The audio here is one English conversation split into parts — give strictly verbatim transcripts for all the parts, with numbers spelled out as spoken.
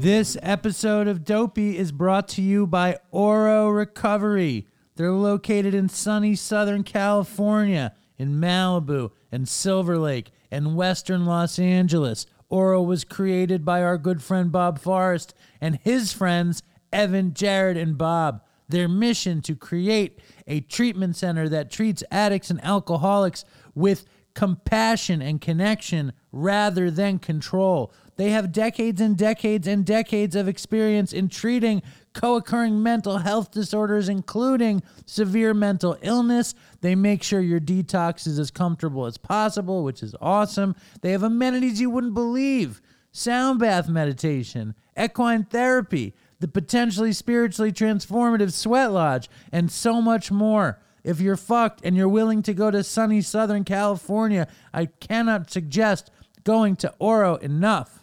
This episode of Dopey is brought to you by Oro Recovery. They're located in sunny Southern California, in Malibu and Silver Lake and Western Los Angeles. Oro was created by our good friend Bob Forrest and his friends Evan, Jared, and Bob. Their mission to create a treatment center that treats addicts and alcoholics with compassion and connection rather than control. They have decades and decades and decades of experience in treating co-occurring mental health disorders, including severe mental illness. They make sure your detox is as comfortable as possible, which is awesome. They have amenities you wouldn't believe: sound bath meditation, equine therapy, the potentially spiritually transformative sweat lodge, and so much more. If you're fucked and you're willing to go to sunny Southern California, I cannot suggest going to Oro enough.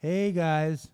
Hey guys,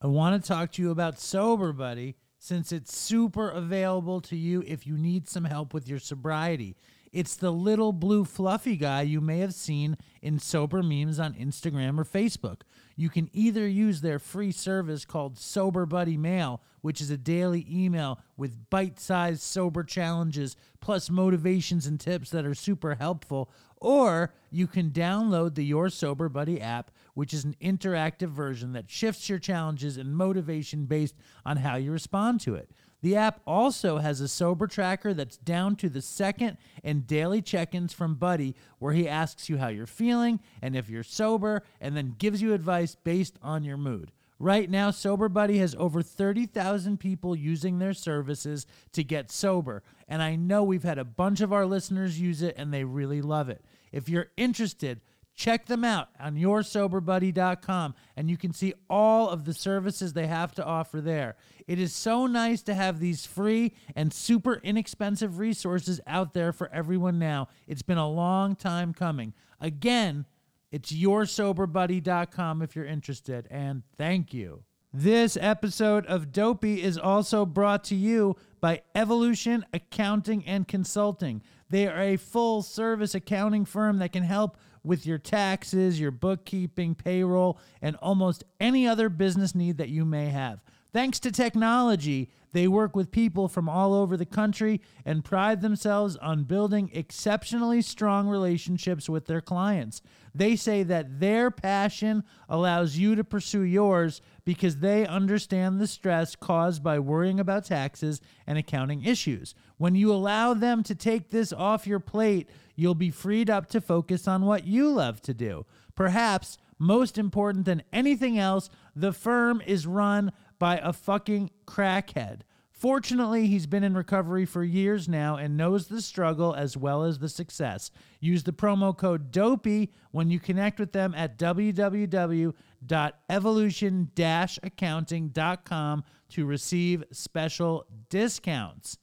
I want to talk to you about Sober Buddy, since it's super available to you if you need some help with your sobriety. It's the little blue fluffy guy you may have seen in sober memes on Instagram or Facebook. You can either use their free service called Sober Buddy Mail, which is a daily email with bite-sized sober challenges plus motivations and tips that are super helpful, or you can download the Your Sober Buddy app, which is an interactive version that shifts your challenges and motivation based on how you respond to it. The app also has a sober tracker that's down to the second and daily check-ins from Buddy, where he asks you how you're feeling and if you're sober, and then gives you advice based on your mood. Right now, Sober Buddy has over thirty thousand people using their services to get sober, and I know we've had a bunch of our listeners use it, and they really love it. If you're interested, check them out on your sober buddy dot com, and you can see all of the services they have to offer there. It is so nice to have these free and super inexpensive resources out there for everyone now. It's been a long time coming. Again, it's your sober buddy dot com if you're interested, and thank you. This episode of Dopey is also brought to you by Evolution Accounting and Consulting. They are a full-service accounting firm that can help with your taxes, your bookkeeping, payroll, and almost any other business need that you may have. Thanks to technology, they work with people from all over the country and pride themselves on building exceptionally strong relationships with their clients. They say that their passion allows you to pursue yours because they understand the stress caused by worrying about taxes and accounting issues. When you allow them to take this off your plate, you'll be freed up to focus on what you love to do. Perhaps most important than anything else, the firm is run by a fucking crackhead. Fortunately, he's been in recovery for years now and knows the struggle as well as the success. Use the promo code DOPEY when you connect with them at w w w dot evolution dash accounting dot com to receive special discounts.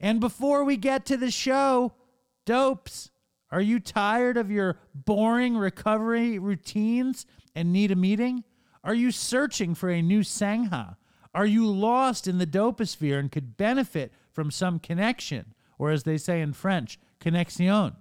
And before we get to the show, dopes, are you tired of your boring recovery routines and need a meeting? Are you searching for a new sangha? Are you lost in the doposphere and could benefit from some connection? Or as they say in French, connexion.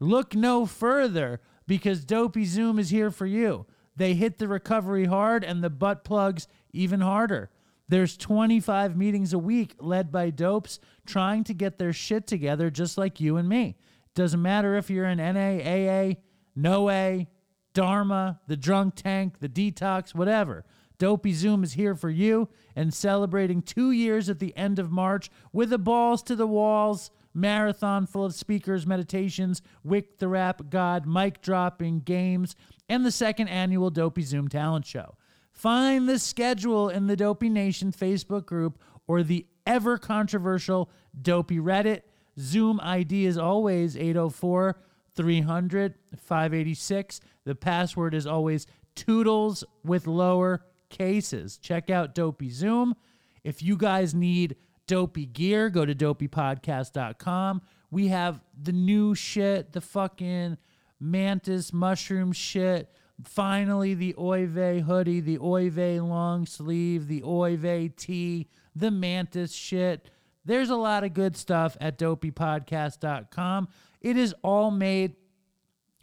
Look no further, because Dopey Zoom is here for you. They hit the recovery hard and the butt plugs even harder. There's twenty-five meetings a week led by dopes trying to get their shit together just like you and me. Doesn't matter if you're in N A, A A, N O A, Dharma, the drunk tank, the detox, whatever. Dopey Zoom is here for you and celebrating two years at the end of March with a balls to the walls marathon full of speakers, meditations, Wick the Rap God, mic dropping, games, and the second annual Dopey Zoom talent show. Find the schedule in the Dopey Nation Facebook group or the ever controversial Dopey Reddit. Zoom I D is always eight oh four, three hundred, five eighty-six. The password is always toodles with lower cases. Check out Dopey Zoom. If you guys need dopey gear, go to dopey podcast dot com. We have the new shit, the fucking mantis mushroom shit, Finally, the Oy Vey hoodie, the Oy Vey long sleeve, the Oy Vey tee, the Mantis shit. There's a lot of good stuff at dopey podcast dot com. It is all made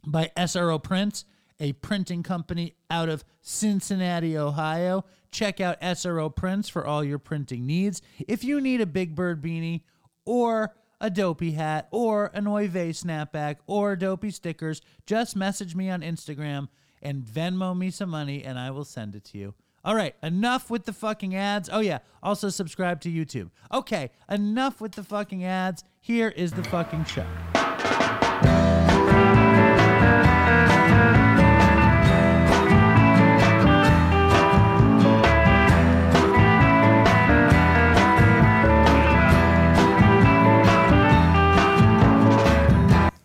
by S R O Prints, a printing company out of Cincinnati, Ohio. Check out S R O Prints for all your printing needs. If you need a Big Bird beanie or a Dopey hat or an Oy Vey snapback or Dopey stickers, just message me on Instagram and Venmo me some money and I will send it to you. All right, enough with the fucking ads. Oh yeah, also subscribe to YouTube. Okay, enough with the fucking ads. Here is the fucking show.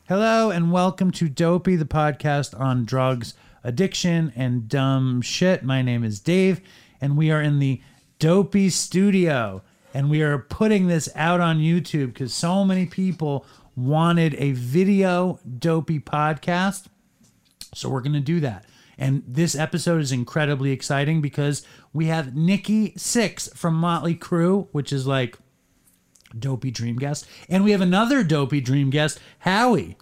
Hello and welcome to Dopey, the podcast on drugs, addiction, and dumb shit. My name is Dave, and we are in the Dopey studio, and we are putting this out on YouTube because so many people wanted a video Dopey podcast, so we're going to do that. And this episode is incredibly exciting because we have Nikki Sixx from Mötley Crüe, which is like Dopey dream guest, and we have another Dopey dream guest, Howie.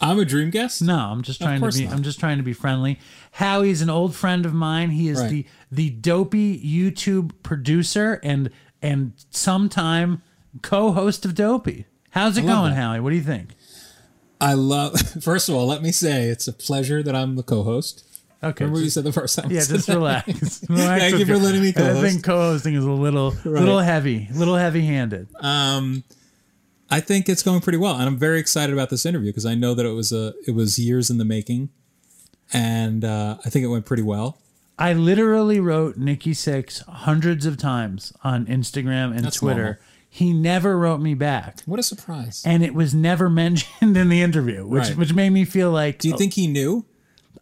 I'm a dream guest? No, I'm just trying to be. Not. I'm just trying to be friendly. Howie's an old friend of mine. He is right. the the Dopey YouTube producer and and sometime co-host of Dopey. How's it going, that. Howie? What do you think? I love. First of all, let me say it's a pleasure that I'm the co-host. Okay. Remember what you said the first time? Yeah, just relax. relax Thank you for letting me co-host. I think co-hosting is a little, right. little heavy, little heavy-handed. Um, I think it's going pretty well, and I'm very excited about this interview because I know that it was a, it was years in the making, and uh, I think it went pretty well. I literally wrote Nikki Sixx hundreds of times on Instagram and That's Twitter. Normal. He never wrote me back. What a surprise! And it was never mentioned in the interview, which right. which made me feel like. Do you oh, think he knew?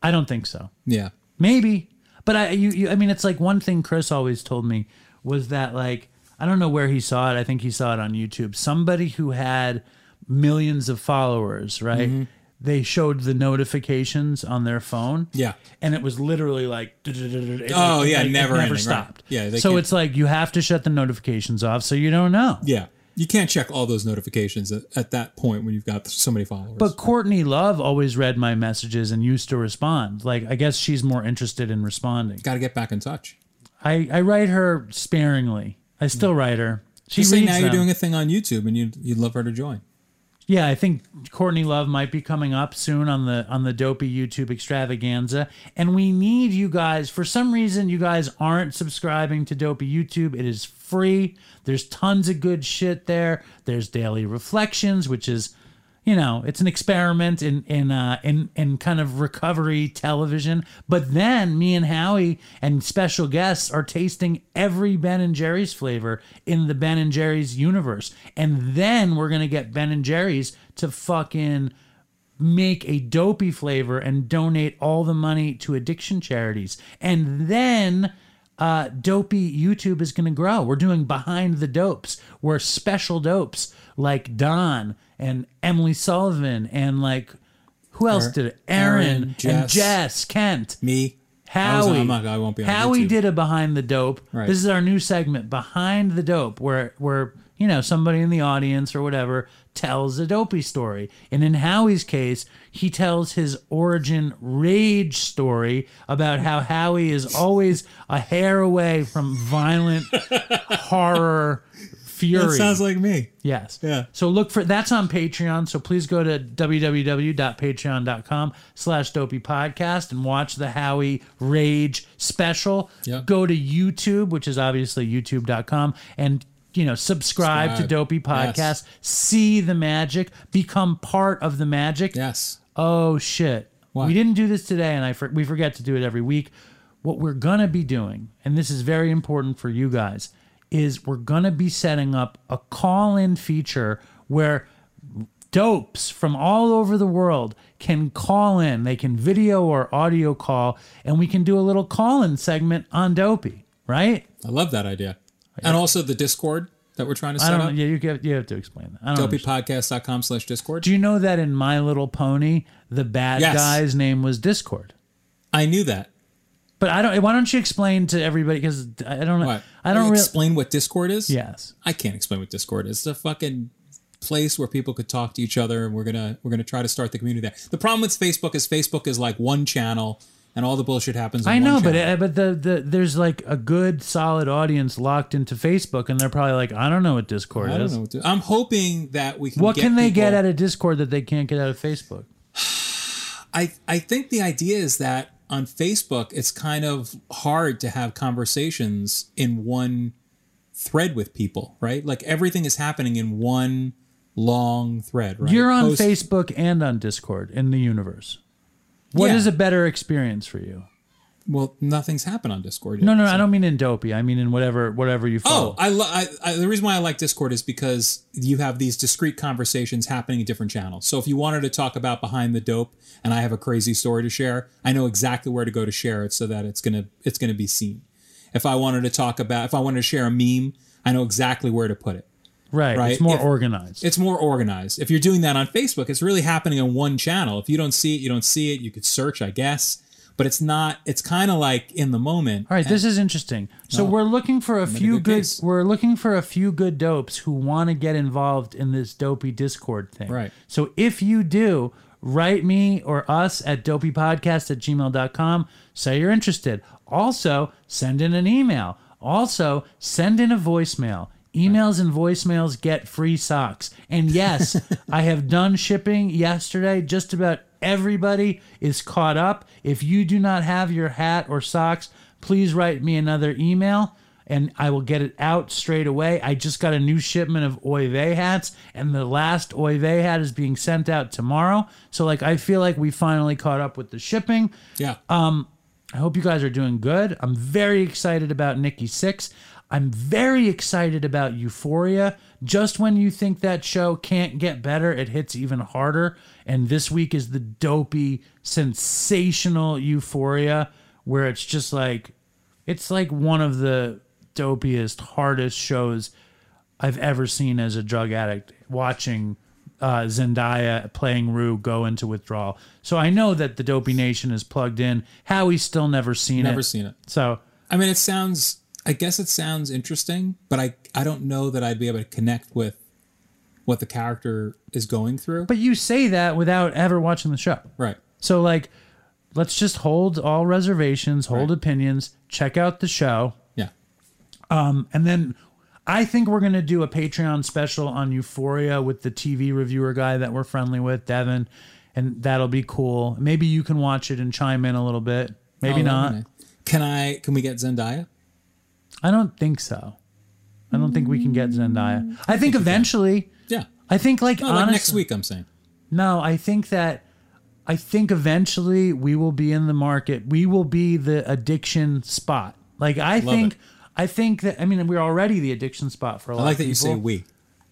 I don't think so. Yeah. Maybe. But I you, you I mean, it's like one thing Chris always told me was that, like, I don't know where he saw it. I think he saw it on YouTube. Somebody who had millions of followers, right? Mm-hmm. They showed the notifications on their phone. Yeah. And it was literally like, it, oh, yeah, like, never, it never ending, stopped. Right. Yeah. They so can't. It's like you have to shut the notifications off so you don't know. Yeah. You can't check all those notifications at, at that point when you've got so many followers. But Courtney Love always read my messages and used to respond. Like, I guess she's more interested in responding. Got to get back in touch. I, I write her sparingly. I still yeah. write her. She Just reads say now them. You're doing a thing on YouTube and you'd, you'd love her to join. Yeah, I think Courtney Love might be coming up soon on the on the Dopey YouTube extravaganza. And we need you guys. For some reason, you guys aren't subscribing to Dopey YouTube. It is free. There's tons of good shit there. There's Daily Reflections, which is, you know, it's an experiment in in uh, in, in kind of recovery television. But then me and Howie and special guests are tasting every Ben and Jerry's flavor in the Ben and Jerry's universe. And then we're going to get Ben and Jerry's to fucking make a Dopey flavor and donate all the money to addiction charities. And then uh, Dopey YouTube is going to grow. We're doing Behind the Dopes. We're special dopes like Don and Emily Sullivan, and like, who else did it? Aaron, Aaron Jess, and Jess, Kent. Me. Howie. I, on, not, I won't be on Howie YouTube. Did a Behind the Dope. Right. This is our new segment, Behind the Dope, where, where, you know, somebody in the audience or whatever tells a dopey story. And in Howie's case, he tells his origin rage story about how Howie is always a hair away from violent horror fury. That sounds like me. Yes. Yeah. So look for that's on Patreon. So please go to w w w dot patreon dot com slash dopey podcast and watch the Howie Rage special. Yep. Go to YouTube, which is obviously youtube dot com, and you know, subscribe, subscribe. to Dopey Podcast. Yes. See the magic. Become part of the magic. Yes. Oh shit. What? We didn't do this today, and I for, we forget to do it every week. What we're gonna be doing, and this is very important for you guys, is we're going to be setting up a call-in feature where dopes from all over the world can call in. They can video or audio call, and we can do a little call-in segment on Dopey, right? I love that idea. Yeah. And also the Discord that we're trying to set I don't, up. Yeah, you have, you have to explain that. dopey podcast dot com slash Discord. Do you know that in My Little Pony, the bad yes. guy's name was Discord? I knew that. But I don't. Why don't you explain to everybody? Because I don't know. What? I don't really explain what Discord is. Yes, I can't explain what Discord is. It's a fucking place where people could talk to each other, and we're gonna we're gonna try to start the community there. The problem with Facebook is Facebook is like one channel, and all the bullshit happens on I know, one but it, but the, the there's like a good solid audience locked into Facebook, and they're probably like, I don't know what Discord I is. Don't know what to, I'm hoping that we can. What get can they people, get out of Discord that they can't get out of Facebook? I I think the idea is that. On Facebook, it's kind of hard to have conversations in one thread with people, right? Like everything is happening in one long thread, right? You're on Post- Facebook and on Discord in the universe. What yeah. is a better experience for you? Well, nothing's happened on Discord yet. No, no, so. I don't mean in Dopey. I mean in whatever whatever you follow. Oh, I, lo- I, I the reason why I like Discord is because you have these discrete conversations happening in different channels. So if you wanted to talk about Behind the Dope and I have a crazy story to share, I know exactly where to go to share it so that it's going to it's going to be seen. If I wanted to talk about if I wanted to share a meme, I know exactly where to put it. Right. right? It's more if, organized. It's more organized. If you're doing that on Facebook, it's really happening on one channel. If you don't see it, you don't see it. You could search, I guess. But it's not, it's kind of like in the moment. All right, and, this is interesting. So no, we're looking for a few good, good we're looking for a few good dopes who want to get involved in this Dopey Discord thing. Right. So if you do, write me or us at dopeypodcast at gmail dot com. Say you're interested. Also, send in an email. Also, send in a voicemail. Emails and voicemails get free socks. And yes, I have done shipping yesterday. Just about everybody is caught up. If you do not have your hat or socks, please write me another email and I will get it out straight away. I just got a new shipment of Oy Vey hats, and the last Oy Vey hat is being sent out tomorrow. So like, I feel like we finally caught up with the shipping. Yeah. Um, I hope you guys are doing good. I'm very excited about Nikki Sixx. I'm very excited about Euphoria. Just when you think that show can't get better, it hits even harder. And this week is the dopey, sensational Euphoria, where it's just like, it's like one of the dopiest, hardest shows I've ever seen as a drug addict, watching uh, Zendaya playing Rue go into withdrawal. So I know that the Dopey Nation is plugged in. Howie's still never seen never it. Never seen it. So I mean, it sounds... I guess it sounds interesting, but I, I don't know that I'd be able to connect with what the character is going through. But you say that without ever watching the show. Right. So, like, let's just hold all reservations, hold right. opinions, check out the show. Yeah. Um, and then I think we're going to do a Patreon special on Euphoria with the T V reviewer guy that we're friendly with, Devin, and that'll be cool. Maybe you can watch it and chime in a little bit. Maybe oh, not. Right. Can I? Can we get Zendaya? I don't think so. I don't think we can get Zendaya. I, I think, think eventually. Yeah. I think like, no, like honestly, next week, I'm saying. No, I think that I think eventually we will be in the market. We will be the addiction spot. Like I Love think it. I think that I mean we're already the addiction spot for a lot of people. I like that you say we.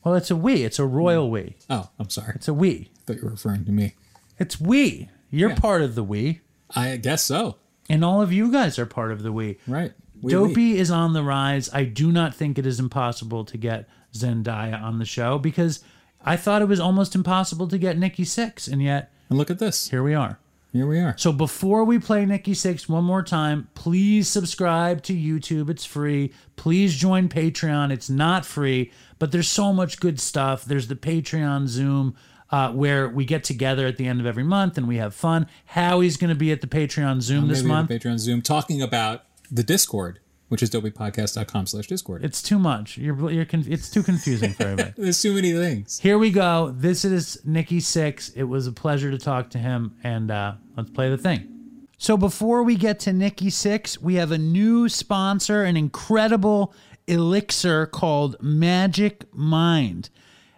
Well, it's a we. It's a royal we. Oh, I'm sorry. It's a we. I thought you were referring to me. It's we. You're yeah. part of the we. I guess so. And all of you guys are part of the we. Right. We, Dopey we. is on the rise. I do not think it is impossible to get Zendaya on the show, because I thought it was almost impossible to get Nikki Sixx, and yet... And look at this. Here we are. Here we are. So before we play Nikki Sixx one more time, please subscribe to YouTube. It's free. Please join Patreon. It's not free, but there's so much good stuff. There's the Patreon Zoom uh, where we get together at the end of every month and we have fun. Howie's going to be at the Patreon Zoom I'm this month. At the Patreon Zoom talking about... The Discord, which is dopeypodcast dot com slash Discord. It's too much. You're, you're con- It's too confusing for everybody. There's too many things. Here we go. This is Nikki Sixx. It was a pleasure to talk to him, and uh, let's play the thing. So before we get to Nikki Sixx, we have a new sponsor, an incredible elixir called Magic Mind.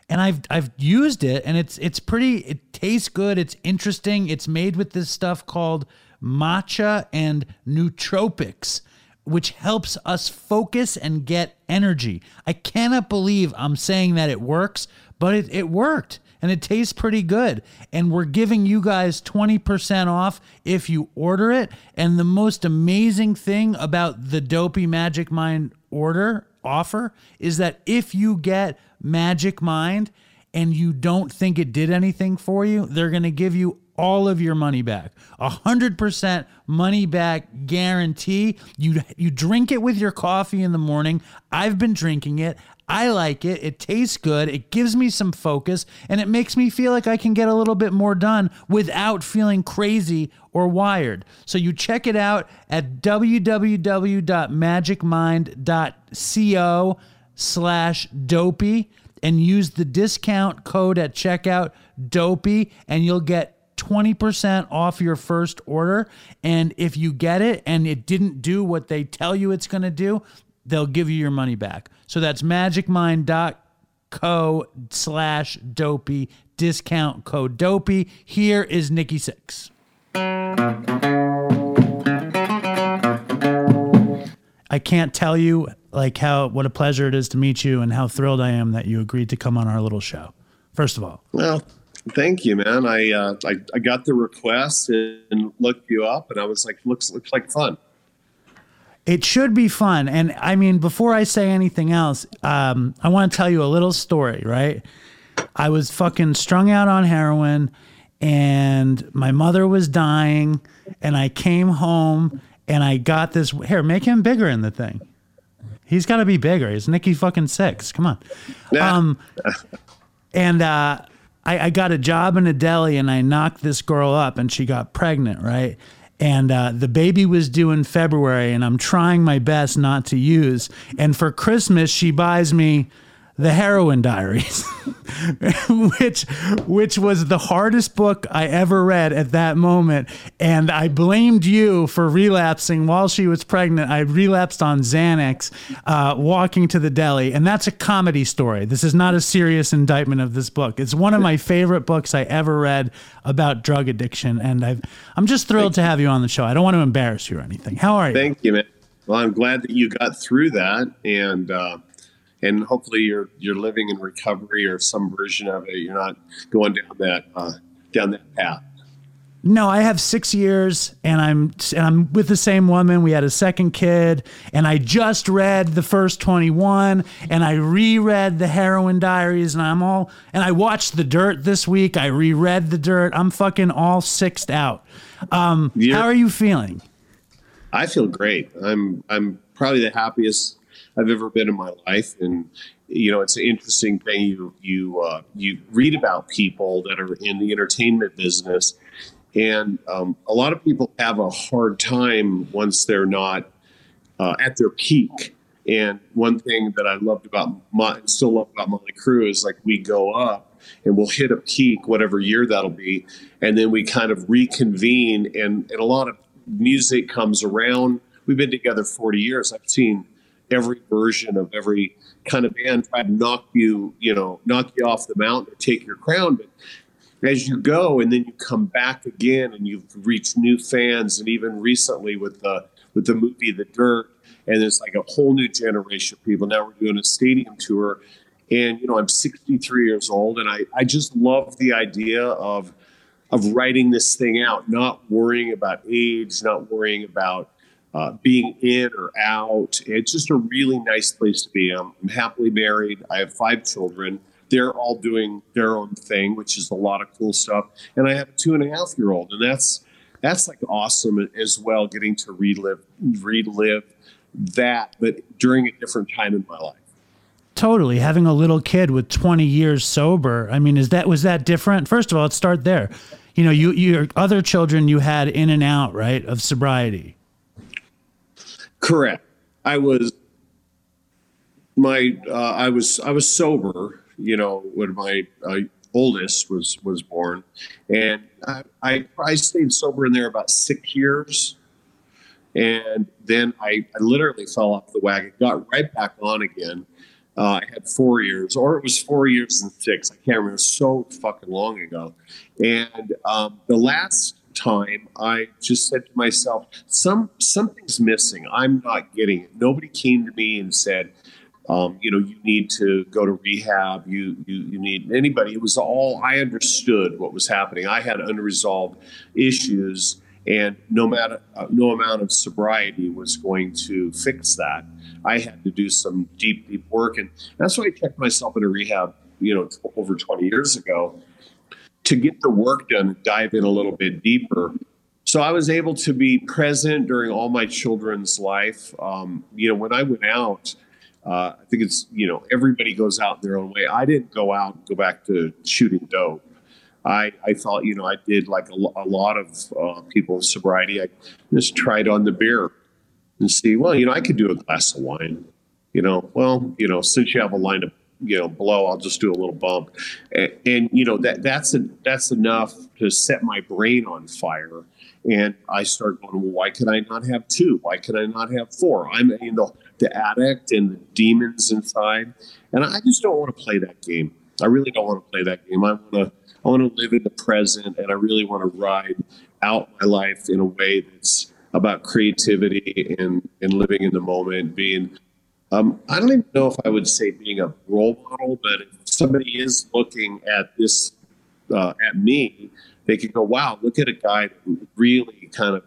And I've I've used it, and it's it's pretty, it tastes good, it's interesting. It's made with this stuff called matcha and nootropics, which helps us focus and get energy. I cannot believe I'm saying that it works, but it, it worked, and it tastes pretty good. And we're giving you guys twenty percent off if you order it. And the most amazing thing about the Dopey Magic Mind order offer is that if you get Magic Mind and you don't think it did anything for you, they're going to give you all of your money back. one hundred percent money back guarantee. You, you drink it with your coffee in the morning. I've been drinking it. I like it. It tastes good. It gives me some focus, and it makes me feel like I can get a little bit more done without feeling crazy or wired. So you check it out at w w w dot magic mind dot co slash dopey and use the discount code at checkout, dopey, and you'll get twenty percent off your first order. And if you get it and it didn't do what they tell you it's going to do, they'll give you your money back. So that's magic mind dot co slash dopey, discount code dopey. Here is Nikki Sixx. I can't tell you like how what a pleasure it is to meet you and how thrilled I am that you agreed to come on our little show. First of all, well, thank you, man. I uh, I, I got the request and looked you up, and I was like, looks looks like fun. It should be fun. And I mean, before I say anything else, um, I want to tell you a little story, right? I was fucking strung out on heroin and my mother was dying, and I came home and I got this. Here, make him bigger in the thing. He's got to be bigger. He's Nikki fucking Sixx. Come on. Nah. Um, and uh, I, I got a job in a deli, and I knocked this girl up, and she got pregnant, right? And uh, the baby was due in February, and I'm trying my best not to use. And for Christmas, she buys me The Heroin Diaries, which which was the hardest book I ever read at that moment. And I blamed you for relapsing while she was pregnant. I relapsed on Xanax, uh, walking to the deli. And that's a comedy story. This is not a serious indictment of this book. It's one of my favorite books I ever read about drug addiction. And I've, I'm just thrilled to have you on the show. I don't want to embarrass you or anything. How are you? Thank you, man. Well, I'm glad that you got through that. And, uh, And hopefully you're you're living in recovery or some version of it. You're not going down that uh, down that path. No, I have six years, and I'm and I'm with the same woman. We had a second kid, and I just read The First twenty-one, and I reread The Heroin Diaries, and I'm all and I watched The Dirt this week. I reread The Dirt. I'm fucking all sixed out. Um, yeah. How are you feeling? I feel great. I'm I'm probably the happiest I've ever been in my life. And, you know, it's an interesting thing. You, you, uh, you read about people that are in the entertainment business, and um, a lot of people have a hard time once they're not uh, at their peak. And one thing that I loved about my, still love about Mötley Crüe is like, we go up and we'll hit a peak, whatever year that'll be. And then we kind of reconvene, and, and a lot of music comes around. We've been together forty years. I've seen every version of every kind of band try to knock you, you know, knock you off the mountain or take your crown. But as you go, and then you come back again, and you've reached new fans. And even recently with the with the movie The Dirt, and it's like a whole new generation of people. Now we're doing a stadium tour, and you know, I'm sixty-three years old, and I I just love the idea of of writing this thing out, not worrying about age, not worrying about Uh, being in or out. It's just a really nice place to be. I'm, I'm happily married. I have five children. They're all doing their own thing, which is a lot of cool stuff. And I have a two and a half year old, and that's that's like awesome as well, getting to relive relive that, but during a different time in my life. Totally. Having a little kid with twenty years sober. I mean, is that was that different? First of all, let's start there. You know, you your other children you had in and out, right, of sobriety. Correct. I was my uh, I was I was sober, you know, when my uh, oldest was was born, and I, I I stayed sober in there about six years, and then I, I literally fell off the wagon, got right back on again. Uh, I had four years, or it was four years and six. I can't remember. It was so fucking long ago, and um, the last time I just said to myself, some something's missing. I'm not getting it. Nobody came to me and said, um, you know, you need to go to rehab. You, you, you need anybody. It was all, I understood what was happening. I had unresolved issues, and no matter, uh, no amount of sobriety was going to fix that. I had to do some deep, deep work. And that's why I checked myself into rehab, you know, t- over twenty years ago. to get the work done and dive in a little bit deeper. So I was able to be present during all my children's life. Um, you know, when I went out, uh, I think it's, you know, everybody goes out their own way. I didn't go out and go back to shooting dope. I, I thought, you know, I did like a, a lot of uh, people in sobriety. I just tried on the beer and see, well, you know, I could do a glass of wine. You know, well, you know, since you have a line of, you know, blow, I'll just do a little bump. And, and you know, that that's a, that's enough to set my brain on fire. And I start going, well, why can I not have two? Why can I not have four? I'm in the, the addict and the demons inside. And I just don't want to play that game. I really don't want to play that game. I want to I want to live in the present, and I really want to ride out my life in a way that's about creativity and, and living in the moment, being Um, I don't even know if I would say being a role model, but if somebody is looking at this, uh, at me, they could go, wow, look at a guy who really kind of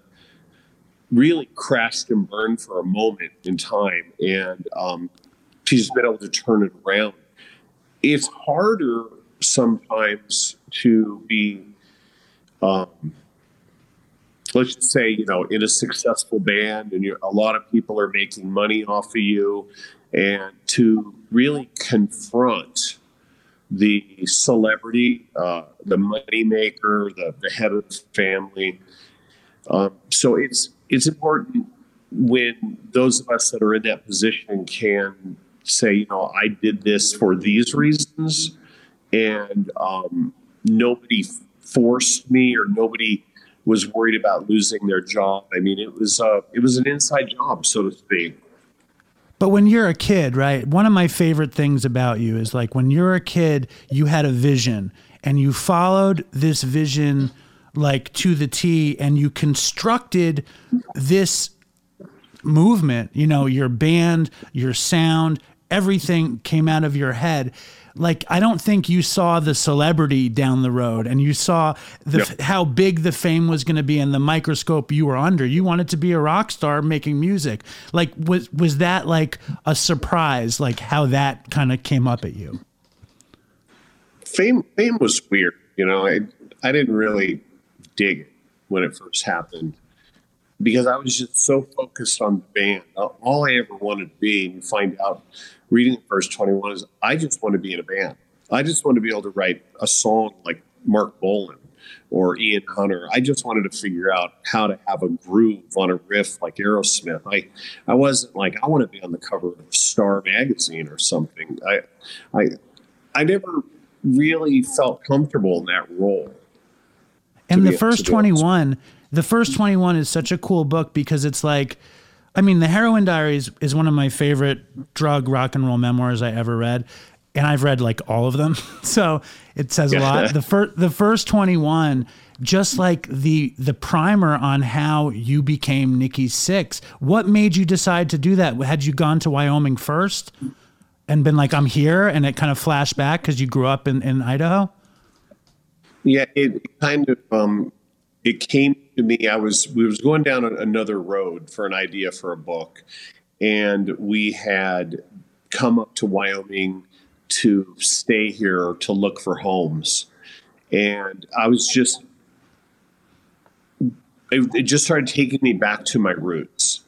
really crashed and burned for a moment in time. And um, he's been able to turn it around. It's harder sometimes to be, um, let's just say, you know, in a successful band and you're, a lot of people are making money off of you, and to really confront the celebrity, uh, the money maker, the, the head of the family. Um, so it's, it's important when those of us that are in that position can say, you know, I did this for these reasons, and um, nobody forced me, or nobody was worried about losing their job. I mean, it was uh, it was an inside job, so to speak. But when you're a kid, right? One of my favorite things about you is, like, when you're a kid, you had a vision and you followed this vision like to the T, and you constructed this movement, you know, your band, your sound, everything came out of your head. Like, I don't think you saw the celebrity down the road, and you saw the, no. f- how big the fame was going to be and the microscope you were under. You wanted to be a rock star making music. Like, was, was that like a surprise? Like, how that kind of came up at you? Fame, fame was weird. You know, I, I didn't really dig it when it first happened, because I was just so focused on the band. All I ever wanted to be, and you find out reading The First twenty-one, is I just want to be in a band. I just want to be able to write a song like Mark Bolan or Ian Hunter. I just wanted to figure out how to have a groove on a riff like Aerosmith. I, I wasn't like, I want to be on the cover of Star magazine or something. I, I, I never really felt comfortable in that role. And The First twenty-one... The First twenty-one is such a cool book, because it's like, I mean, The Heroin Diaries is one of my favorite drug rock and roll memoirs I ever read. And I've read like all of them. So it says a lot. The first, the first twenty-one, just like the, the primer on how you became Nikki Sixx. What made you decide to do that? Had you gone to Wyoming first and been like, I'm here, and it kind of flashed back because you grew up in, in Idaho? Yeah, it kind of, um, it came to me. I was, we was going down another road for an idea for a book, and we had come up to Wyoming to stay here, to look for homes. And I was just, it, it just started taking me back to my roots.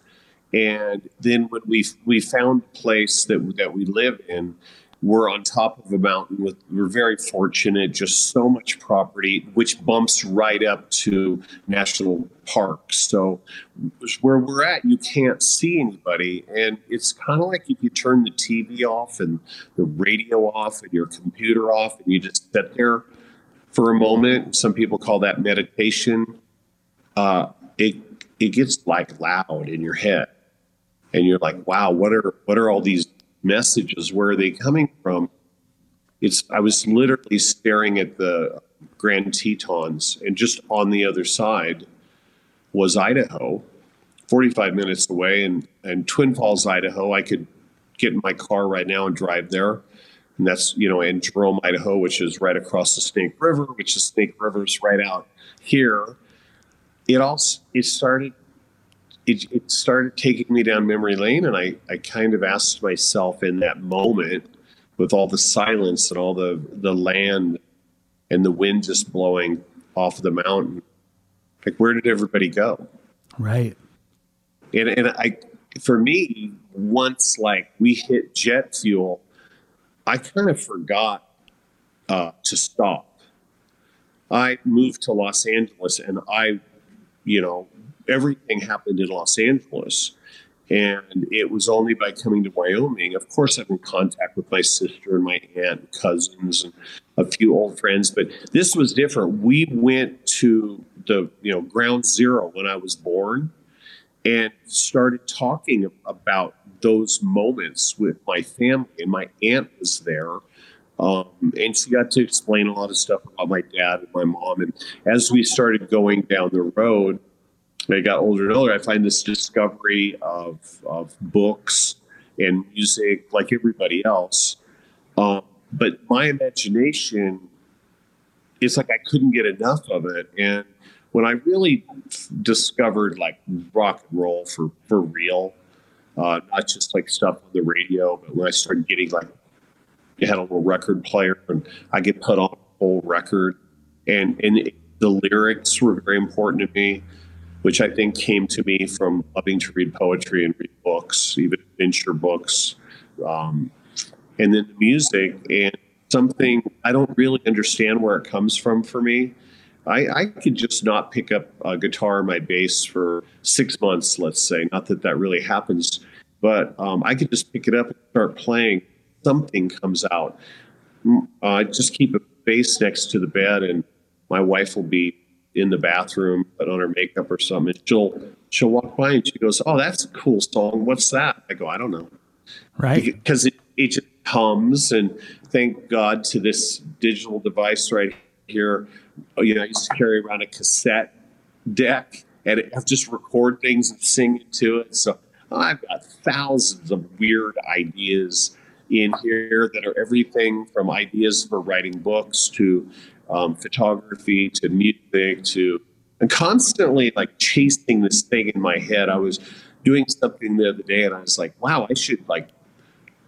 And then when we, we found a place that, that we live in, we're on top of a mountain with, we're very fortunate, just so much property, which bumps right up to national parks. So where we're at, you can't see anybody. And it's kind of like if you turn the T V off and the radio off and your computer off, and you just sit there for a moment. Some people call that meditation. Uh, it, it gets like loud in your head, and you're like, wow, what are, what are all these messages? Where are they coming from? It's, I was literally staring at the Grand Tetons, and just on the other side was Idaho, forty-five minutes away, and, and Twin Falls, Idaho. I could get in my car right now and drive there. And that's, you know, in Jerome, Idaho, which is right across the Snake River, which is Snake River's right out here. It also, it started It, it started taking me down memory lane, and I, I kind of asked myself in that moment, with all the silence and all the, the land and the wind just blowing off the mountain. Like, where did everybody go? Right. And and I, for me, once like we hit jet fuel, I kind of forgot uh, to stop. I moved to Los Angeles, and I, you know, everything happened in Los Angeles. And it was only by coming to Wyoming. Of course, I'm in contact with my sister and my aunt and cousins and a few old friends. But this was different. We went to the, you know, ground zero when I was born and started talking about those moments with my family. And my aunt was there. Um, and she got to explain a lot of stuff about my dad and my mom. And as we started going down the road, I got older and older, I find this discovery of of books and music like everybody else. Um, but my imagination, it's like I couldn't get enough of it. And when I really discovered like rock and roll for, for real, uh, not just like stuff on the radio, but when I started getting like, I had a little record player and I could put on a whole record. And, and it, the lyrics were very important to me, which I think came to me from loving to read poetry and read books, even adventure books, um, and then the music. And something I don't really understand where it comes from for me. I, I could just not pick up a guitar or my bass for six months, let's say. Not that that really happens, but um, I could just pick it up and start playing. Something comes out. Uh, I just keep a bass next to the bed, and my wife will be in the bathroom, put on her makeup or something. She'll, she'll walk by and she goes, "Oh, that's a cool song. What's that?" I go, "I don't know." Right. Because it, it just hums. And thank God to this digital device right here. You know, I used to carry around a cassette deck and I've just record things and sing to it. So I've got thousands of weird ideas in here that are everything from ideas for writing books to Um, photography to music to, and constantly like chasing this thing in my head. I was doing something the other day and I was like, wow, I should like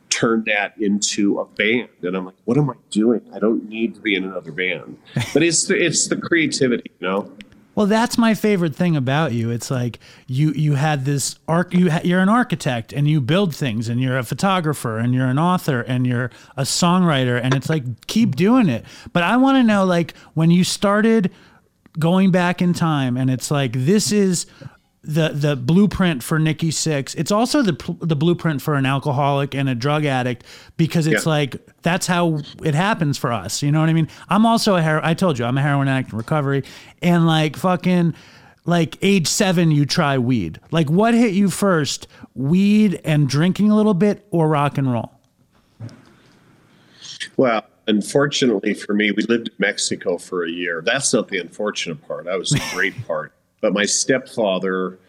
turn that into a band. And I'm like, what am I doing? I don't need to be in another band. But it's the, it's the creativity, you know? Well, that's my favorite thing about you. It's like you, you had this arc, you ha- you're an architect and you build things and you're a photographer and you're an author and you're a songwriter, and it's like, keep doing it. But I want to know, like, when you started going back in time and it's like, this is the, the blueprint for Nikki Sixx. It's also the, the blueprint for an alcoholic and a drug addict, because it's yeah. like, that's how it happens for us. You know what I mean? I'm also a hero. I told you I'm a heroin addict in recovery. And like fucking like age seven, you try weed. Like, what hit you first, weed and drinking a little bit, or rock and roll? Well, unfortunately for me, we lived in Mexico for a year. That's not the unfortunate part. That was the great part. But my stepfather,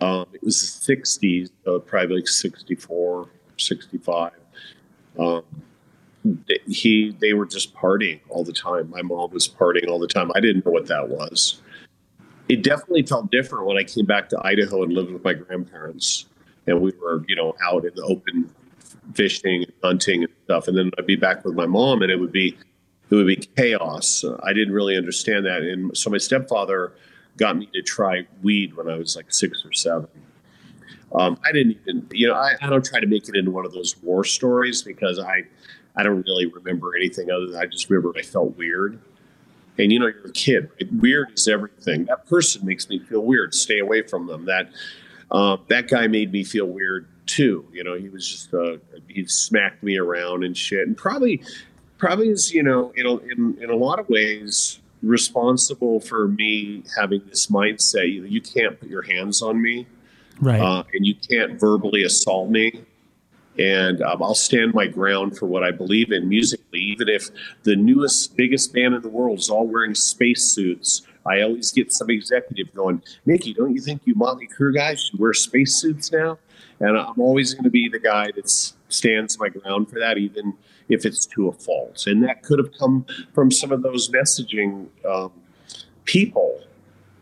um, it was the sixties, uh, probably like sixty-four, sixty-five. Um, he, they were just partying all the time. My mom was partying all the time. I didn't know what that was. It definitely felt different when I came back to Idaho and lived with my grandparents. And we were, you know, out in the open fishing and hunting and stuff. And then I'd be back with my mom and it would be, it would be chaos. Uh, I didn't really understand that. And so my stepfather got me to try weed when I was like six or seven. Um, I didn't even, you know, I, I don't try to make it into one of those war stories, because I, I don't really remember anything other than I just remember I felt weird. And, you know, you're a kid, right? Weird is everything. That person makes me feel weird. Stay away from them. That, um, that guy made me feel weird too. You know, he was just, uh, he smacked me around and shit. And probably, probably is, you know, in a, in, in a lot of ways, responsible for me having this mindset, you know, you can't put your hands on me, right? Uh, and you can't verbally assault me, and um, I'll stand my ground for what I believe in musically, even if the newest, biggest band in the world is all wearing spacesuits. I always get some executive going, "Nikki, don't you think you Mötley Crüe guys should wear spacesuits now?" And I'm always going to be the guy that's stands my ground for that, even if it's to a fault. And that could have come from some of those messaging um, people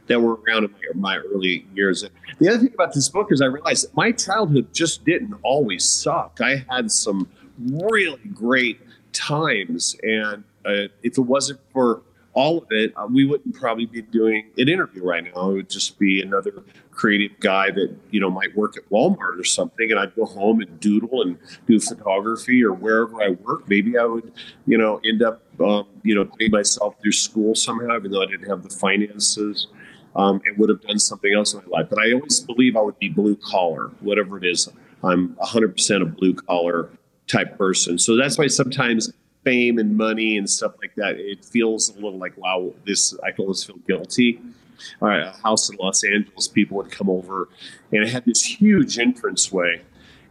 that were around in my, my early years. And the other thing about this book is I realized that my childhood just didn't always suck. I had some really great times. And uh, if it wasn't for all of it, uh, we wouldn't probably be doing an interview right now. It would just be another creative guy that, you know, might work at Walmart or something. And I'd go home and doodle and do photography, or wherever I work. Maybe I would, you know, end up, um, you know, putting myself through school somehow, even though I didn't have the finances. Um, it would have done something else in my life. But I always believe I would be blue collar, whatever it is. I'm one hundred percent a blue collar type person. So that's why sometimes fame and money and stuff like that, it feels a little like, wow, this, I always feel guilty. All right, a house in Los Angeles, people would come over, and it had this huge entranceway.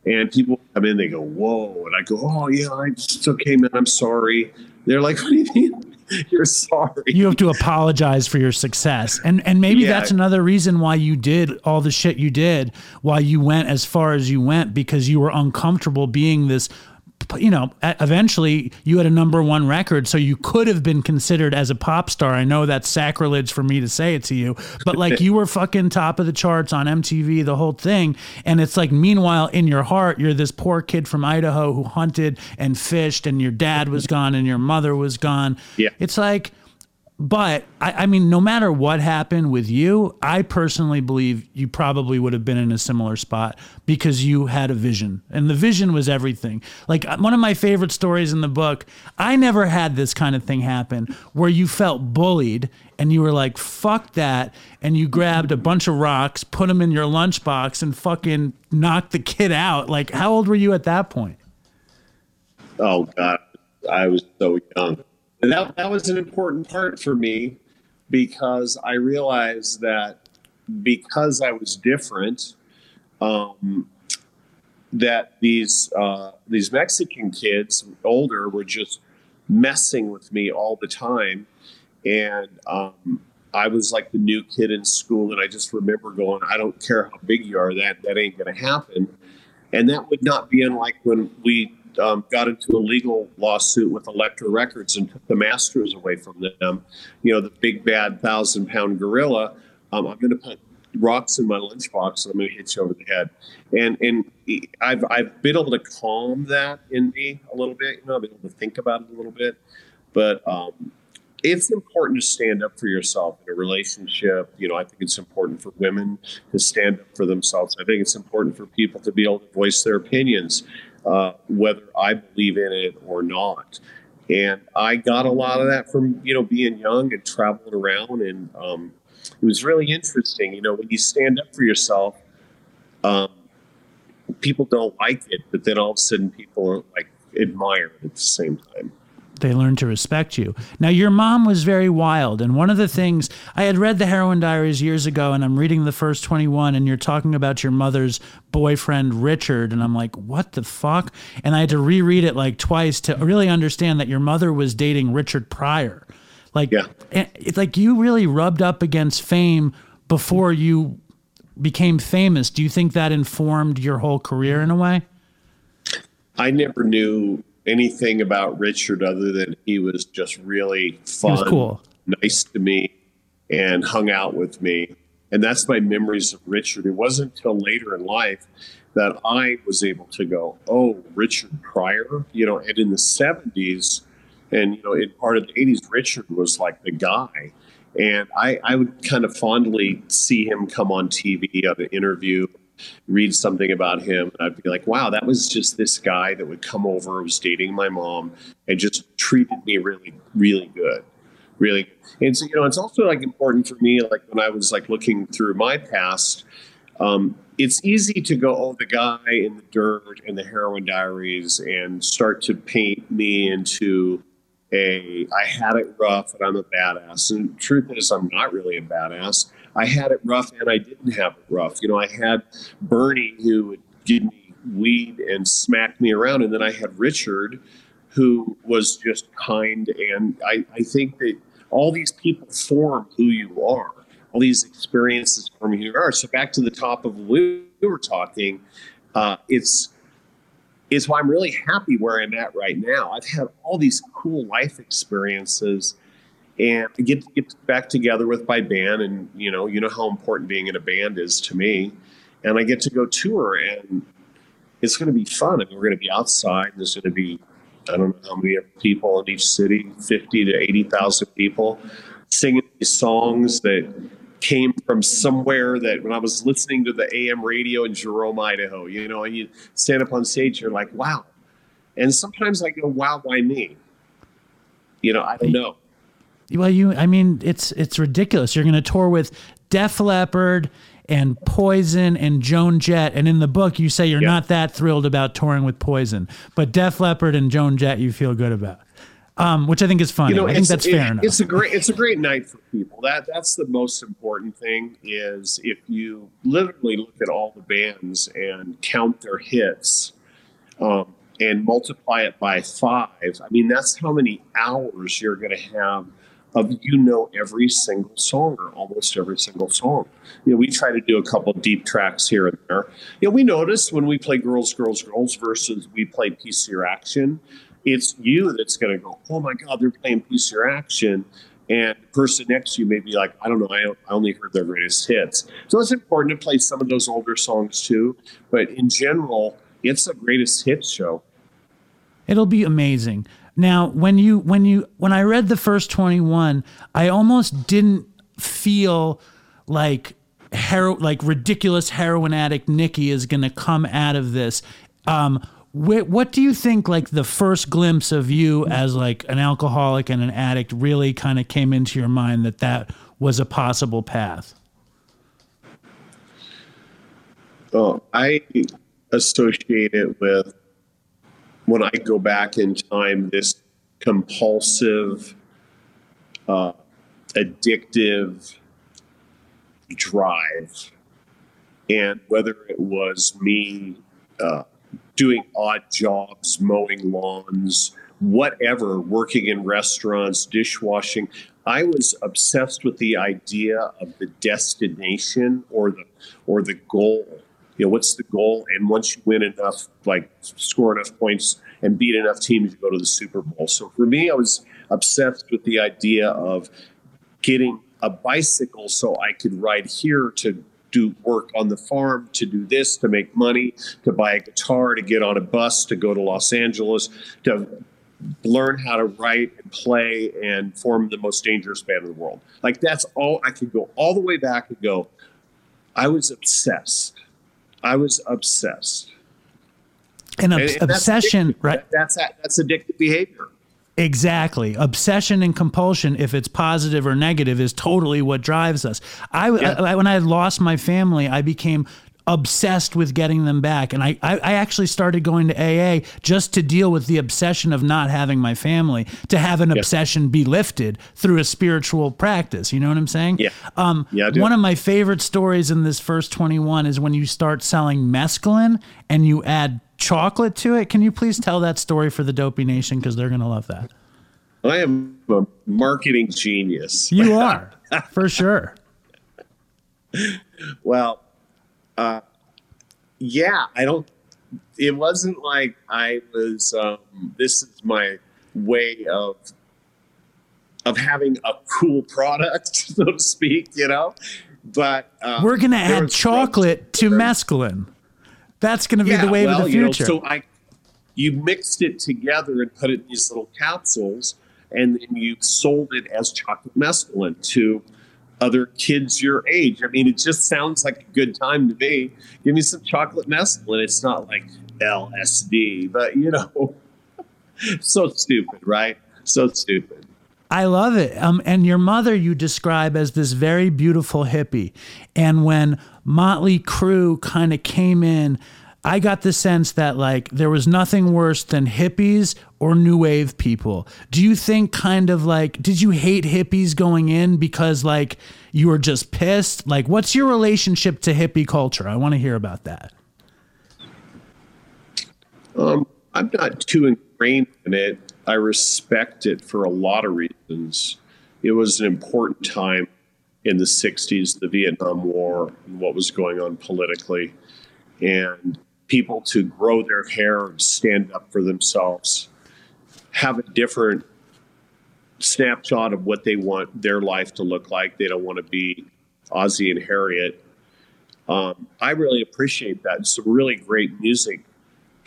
And people come in, they go, whoa. And I go, oh, yeah, it's okay, man. I'm sorry. They're like, what do you mean? You're sorry. You have to apologize for your success. And and maybe yeah. that's another reason why you did all the shit you did, why you went as far as you went, because you were uncomfortable being this, you know, eventually you had a number one record, so you could have been considered as a pop star. I know that's sacrilege for me to say it to you, but like you were fucking top of the charts on M T V, the whole thing. And it's like, meanwhile, in your heart, you're this poor kid from Idaho who hunted and fished, and your dad was gone and your mother was gone. Yeah. It's like, but I, I mean, no matter what happened with you, I personally believe you probably would have been in a similar spot, because you had a vision, and the vision was everything. Like one of my favorite stories in the book, I never had this kind of thing happen where you felt bullied and you were like, fuck that. And you grabbed a bunch of rocks, put them in your lunchbox, and fucking knocked the kid out. Like, how old were you at that point? Oh God, I was so young. And that, that was an important part for me, because I realized that because I was different, um, that these uh, these Mexican kids, older, were just messing with me all the time. And um, I was like the new kid in school. And I just remember going, I don't care how big you are, that, that ain't going to happen. And that would not be unlike when we Um, got into a legal lawsuit with Elektra Records and took the masters away from them. You know, the big bad thousand pound gorilla. Um, I'm going to put rocks in my lunchbox, and I'm going to hit you over the head. And and I've I've been able to calm that in me a little bit. You know, I've been able to think about it a little bit. But um, it's important to stand up for yourself in a relationship. You know, I think it's important for women to stand up for themselves. I think it's important for people to be able to voice their opinions. Uh, whether I believe in it or not. And I got a lot of that from, you know, being young and traveling around. And um, it was really interesting. You know, when you stand up for yourself, um, people don't like it, but then all of a sudden people are like, admire it at the same time. They learn to respect you. Now, your mom was very wild. And one of the things, I had read The Heroin Diaries years ago, and I'm reading The First twenty-one, and you're talking about your mother's boyfriend, Richard. And I'm like, what the fuck? And I had to reread it like twice to really understand that your mother was dating Richard Pryor. Like, yeah. It's like you really rubbed up against fame before you became famous. Do you think that informed your whole career in a way? I never knew anything about Richard other than he was just really fun, he was cool, nice to me, and hung out with me. And that's my memories of Richard. It wasn't until later in life that I was able to go, oh, Richard Pryor, you know, and in the seventies and, you know, in part of the eighties, Richard was like the guy. And I, I would kind of fondly see him come on T V at an interview, read something about him, and I'd be like, wow, that was just this guy that would come over, was dating my mom, and just treated me really, really good. Really good. And so, you know, it's also like important for me, like when I was like looking through my past, um, it's easy to go, oh, the guy in The Dirt and The Heroin Diaries, and start to paint me into a, I had it rough and I'm a badass. And the truth is, I'm not really a badass. I had it rough and I didn't have it rough. You know, I had Bernie, who would give me weed and smack me around. And then I had Richard, who was just kind. And I, I think that all these people form who you are. All these experiences form who you are. So back to the top of Lou, we were talking, uh, it's, it's why I'm really happy where I'm at right now. I've had all these cool life experiences, and I get to get back together with my band, and you know, you know how important being in a band is to me. And I get to go tour, and it's going to be fun. I mean, we're going to be outside. There's going to be I don't know how many people in each city, fifty to eighty thousand people singing these songs that came from somewhere that when I was listening to the A M radio in Jerome, Idaho, you know, and you stand up on stage, you're like, wow. And sometimes I go, wow, why me? You know, I don't know. Well, you, I mean, it's, it's ridiculous. You're going to tour with Def Leppard and Poison and Joan Jett. And in the book, you say you're yeah. not that thrilled about touring with Poison, but Def Leppard and Joan Jett, you feel good about, um, which I think is funny. You know, I think that's it, fair it, enough. It's a great, it's a great night for people. That that's the most important thing is if you literally look at all the bands and count their hits, um, and multiply it by five. I mean, that's how many hours you're going to have of, you know, every single song or almost every single song. You know, we try to do a couple of deep tracks here and there. You know, we notice when we play Girls, Girls, Girls versus we play Piece of Your Action, it's you that's going to go, oh my God, they're playing Piece of Your Action. And the person next to you may be like, I don't know, I, I only heard their greatest hits. So it's important to play some of those older songs too. But in general, it's a greatest hits show. It'll be amazing. Now, when you when you when I read The First twenty-one, I almost didn't feel like hero like ridiculous heroin addict Nikki is going to come out of this. Um, wh- what do you think? Like the first glimpse of you as like an alcoholic and an addict really kind of came into your mind that that was a possible path. Oh, I associate it with. When I go back in time, this compulsive, uh, addictive drive, and whether it was me uh, doing odd jobs, mowing lawns, whatever, working in restaurants, dishwashing, I was obsessed with the idea of the destination or the or the goal. You know, what's the goal? And once you win enough, like score enough points and beat enough teams, you go to the Super Bowl. So for me, I was obsessed with the idea of getting a bicycle so I could ride here to do work on the farm, to do this, to make money, to buy a guitar, to get on a bus, to go to Los Angeles, to learn how to write and play and form the most dangerous band in the world. Like that's all I could go all the way back and go. I was obsessed. I was obsessed. And, ob- and, and obsession, that's right? That's that's addictive behavior. Exactly. Obsession and compulsion, if it's positive or negative, is totally what drives us. I, yeah. I, I when I lost my family, I became obsessed with getting them back. And I, I, I actually started going to A A just to deal with the obsession of not having my family, to have an yeah. obsession be lifted through a spiritual practice. You know what I'm saying? Yeah. Um, yeah, I do. One of my favorite stories in This First twenty-one is when you start selling mescaline and you add chocolate to it. Can you please tell that story for the Dopey Nation? Because they're going to love that. I am a marketing genius. You are, for sure. Well, Uh, yeah, I don't, it wasn't like I was, um, this is my way of, of having a cool product, so to speak, you know, but, uh, we're going to add chocolate to mescaline. That's going to be yeah, the wave well, of the future. You know, so I, you mixed it together and put it in these little capsules and then you sold it as chocolate mescaline to other kids your age. I mean, it just sounds like a good time to me. Give me some chocolate mescaline. It's not like L S D, but you know, so stupid, right? So stupid. I love it. Um, and your mother, you describe as this very beautiful hippie. And when Mötley Crüe kind of came in, I got the sense that like there was nothing worse than hippies or new wave people. Do you think kind of like, did you hate hippies going in because like you were just pissed? Like what's your relationship to hippie culture? I want to hear about that. Um, I'm not too ingrained in it. I respect it for a lot of reasons. It was an important time in the sixties, the Vietnam War and what was going on politically and people to grow their hair and stand up for themselves, have a different snapshot of what they want their life to look like. They don't want to be Ozzy and Harriet. Um, I really appreciate that. Some really great music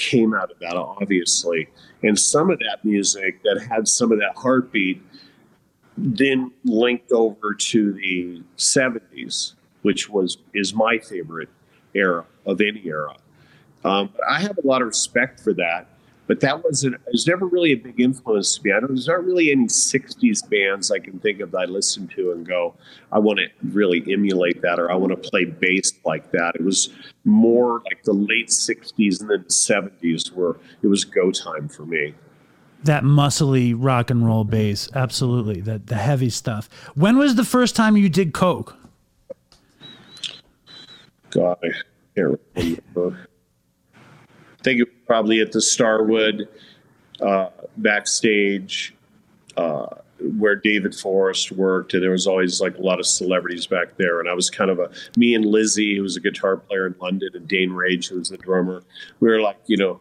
came out of that, obviously. And some of that music that had some of that heartbeat then linked over to the seventies, which was is my favorite era of any era. Um, I have a lot of respect for that, but that wasn't, it was never really a big influence to me. I don't, there's not really any sixties bands I can think of that I listen to and go, I want to really emulate that, or I want to play bass like that. It was more like the late sixties and then seventies where it was go time for me. That muscly rock and roll bass. Absolutely. That the heavy stuff. When was the first time you did coke? God, I can't remember. I think it was probably at the Starwood uh, backstage uh, where David Forrest worked. And there was always like a lot of celebrities back there. And I was kind of a, me and Lizzie, who was a guitar player in London, and Dane Rage, who was the drummer. We were like, you know,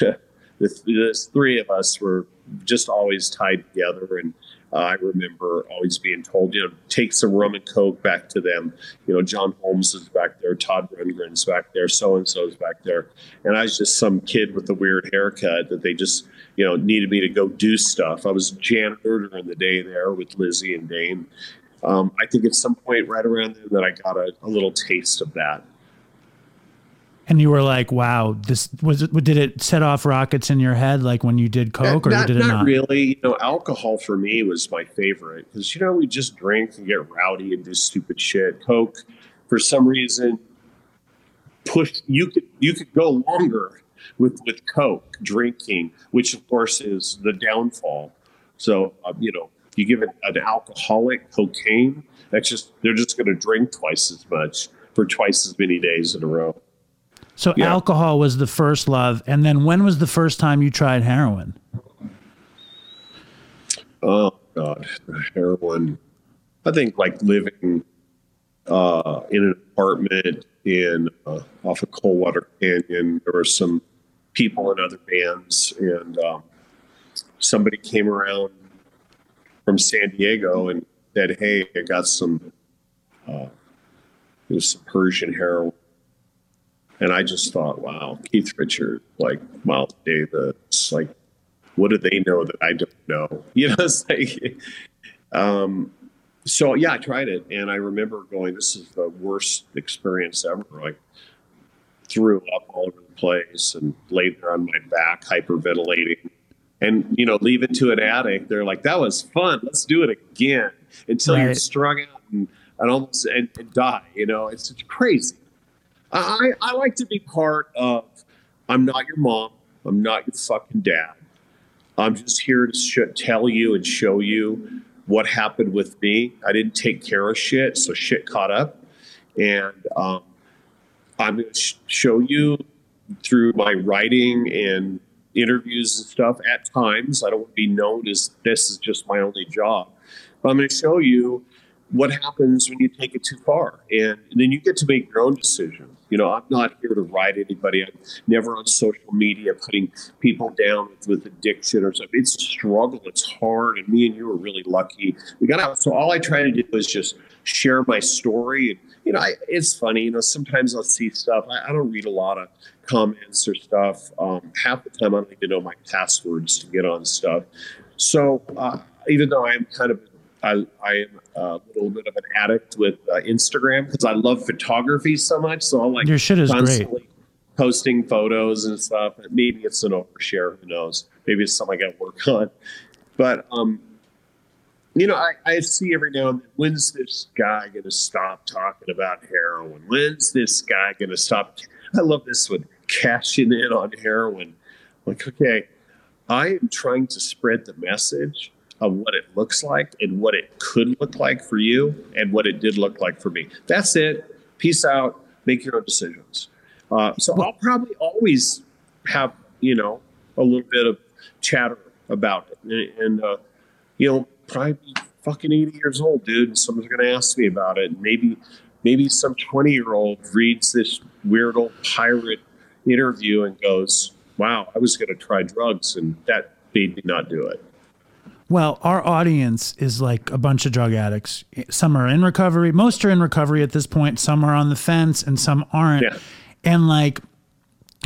the, th- the three of us were just always tied together. And uh, I remember always being told, you know, take some rum and coke back to them. You know, John Holmes is back there, Todd Rundgren's back there, so-and-so's back there. And I was just some kid with a weird haircut that they just, you know, needed me to go do stuff. I was a janitor during the day there with Lizzie and Dane. Um, I think at some point right around then that I got a, a little taste of that. And you were like, "Wow, this was it." Did it set off rockets in your head, like when you did coke, or not, did it not? Not really. You know, alcohol for me was my favorite because you know we just drink and get rowdy and do stupid shit. Coke, for some reason, pushed you could you could go longer with with coke drinking, which of course is the downfall. So uh, you know, you give it an alcoholic cocaine, that's just they're just going to drink twice as much for twice as many days in a row. So yeah. Alcohol was the first love. And then when was the first time you tried heroin? Oh, God. Heroin. I think like living uh, in an apartment in uh, off of Coldwater Canyon. There were some people in other bands. And um, somebody came around from San Diego and said, hey, I got some, uh, it was some Persian heroin. And I just thought, wow, Keith Richards, like Miles Davis, like, what do they know that I don't know? You know, it's like, um, so yeah, I tried it. And I remember going, this is the worst experience ever. Like, threw up all over the place and laid there on my back, hyperventilating. And, you know, leave it to an addict. They're like, that was fun. Let's do it again until right. You're strung out and, and almost and, and die. You know, it's, it's crazy. I, I like to be part of, I'm not your mom. I'm not your fucking dad. I'm just here to sh- tell you and show you what happened with me. I didn't take care of shit, so shit caught up. And um, I'm going to sh- show you through my writing and interviews and stuff at times. I don't want to be known as this is just my only job. But I'm going to show you what happens when you take it too far. And then you get to make your own decision. You know, I'm not here to ride anybody. I'm never on social media putting people down with, with addiction or something. It's a struggle. It's hard. And me and you are really lucky. We got out. So all I try to do is just share my story. And, you know, I, it's funny. You know, sometimes I'll see stuff. I, I don't read a lot of comments or stuff. Um, half the time I don't even know my passwords to get on stuff. So uh, even though I am kind of I, I am a little bit of an addict with uh, Instagram because I love photography so much. So I'm like your shit is constantly great. Posting photos and stuff. Maybe it's an overshare. Who knows? Maybe it's something I got to work on. But, um, you know, I, I see every now and then, when's this guy going to stop talking about heroin? When's this guy going to stop? I love this one. Cashing in on heroin. Like, okay, I am trying to spread the message of what it looks like and what it could look like for you and what it did look like for me. That's it. Peace out. Make your own decisions. Uh, so I'll probably always have, you know, a little bit of chatter about it. And, and uh, you know, probably be fucking eighty years old, dude. And someone's going to ask me about it. And maybe, maybe some twenty-year-old reads this weird old pirate interview and goes, wow, I was going to try drugs. And that made me not do it. Well, our audience is like a bunch of drug addicts. Some are in recovery. Most are in recovery at this point. Some are on the fence and some aren't. Yeah. And like,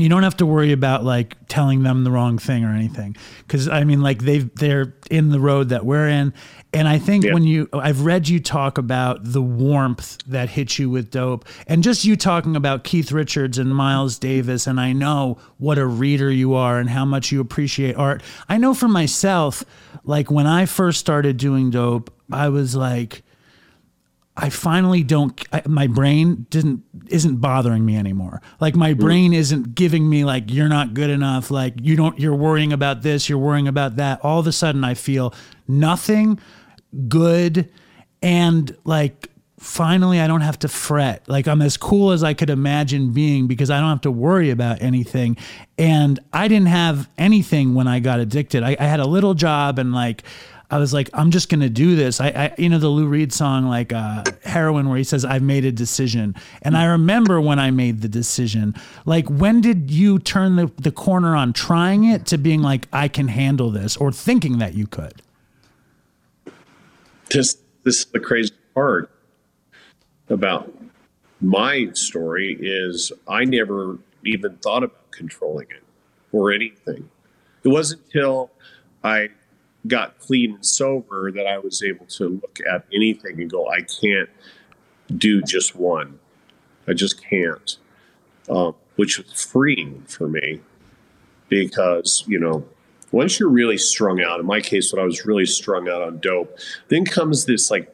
You don't have to worry about like telling them the wrong thing or anything. Cause I mean, like they've, they're in the road that we're in. And I think yeah. when you, I've read you talk about the warmth that hits you with dope and just you talking about Keith Richards and Miles Davis. And I know what a reader you are and how much you appreciate art. I know for myself, like when I first started doing dope, I was like, I finally don't, I, my brain didn't, isn't bothering me anymore. Like my brain isn't giving me like, you're not good enough. Like you don't, you're worrying about this, you're worrying about that. All of a sudden I feel nothing good. And like, finally, I don't have to fret. Like I'm as cool as I could imagine being because I don't have to worry about anything. And I didn't have anything when I got addicted. I, I had a little job and like, I was like, I'm just going to do this. I, I, you know, the Lou Reed song, like uh, Heroin, where he says, I've made a decision. And I remember when I made the decision, like, when did you turn the, the corner on trying it to being like, I can handle this or thinking that you could? Just this is the crazy part about my story is I never even thought about controlling it or anything. It wasn't until I got clean and sober that I was able to look at anything and go, I can't do just one. I just can't, um, which was freeing for me because, you know, once you're really strung out, in my case, when I was really strung out on dope, then comes this like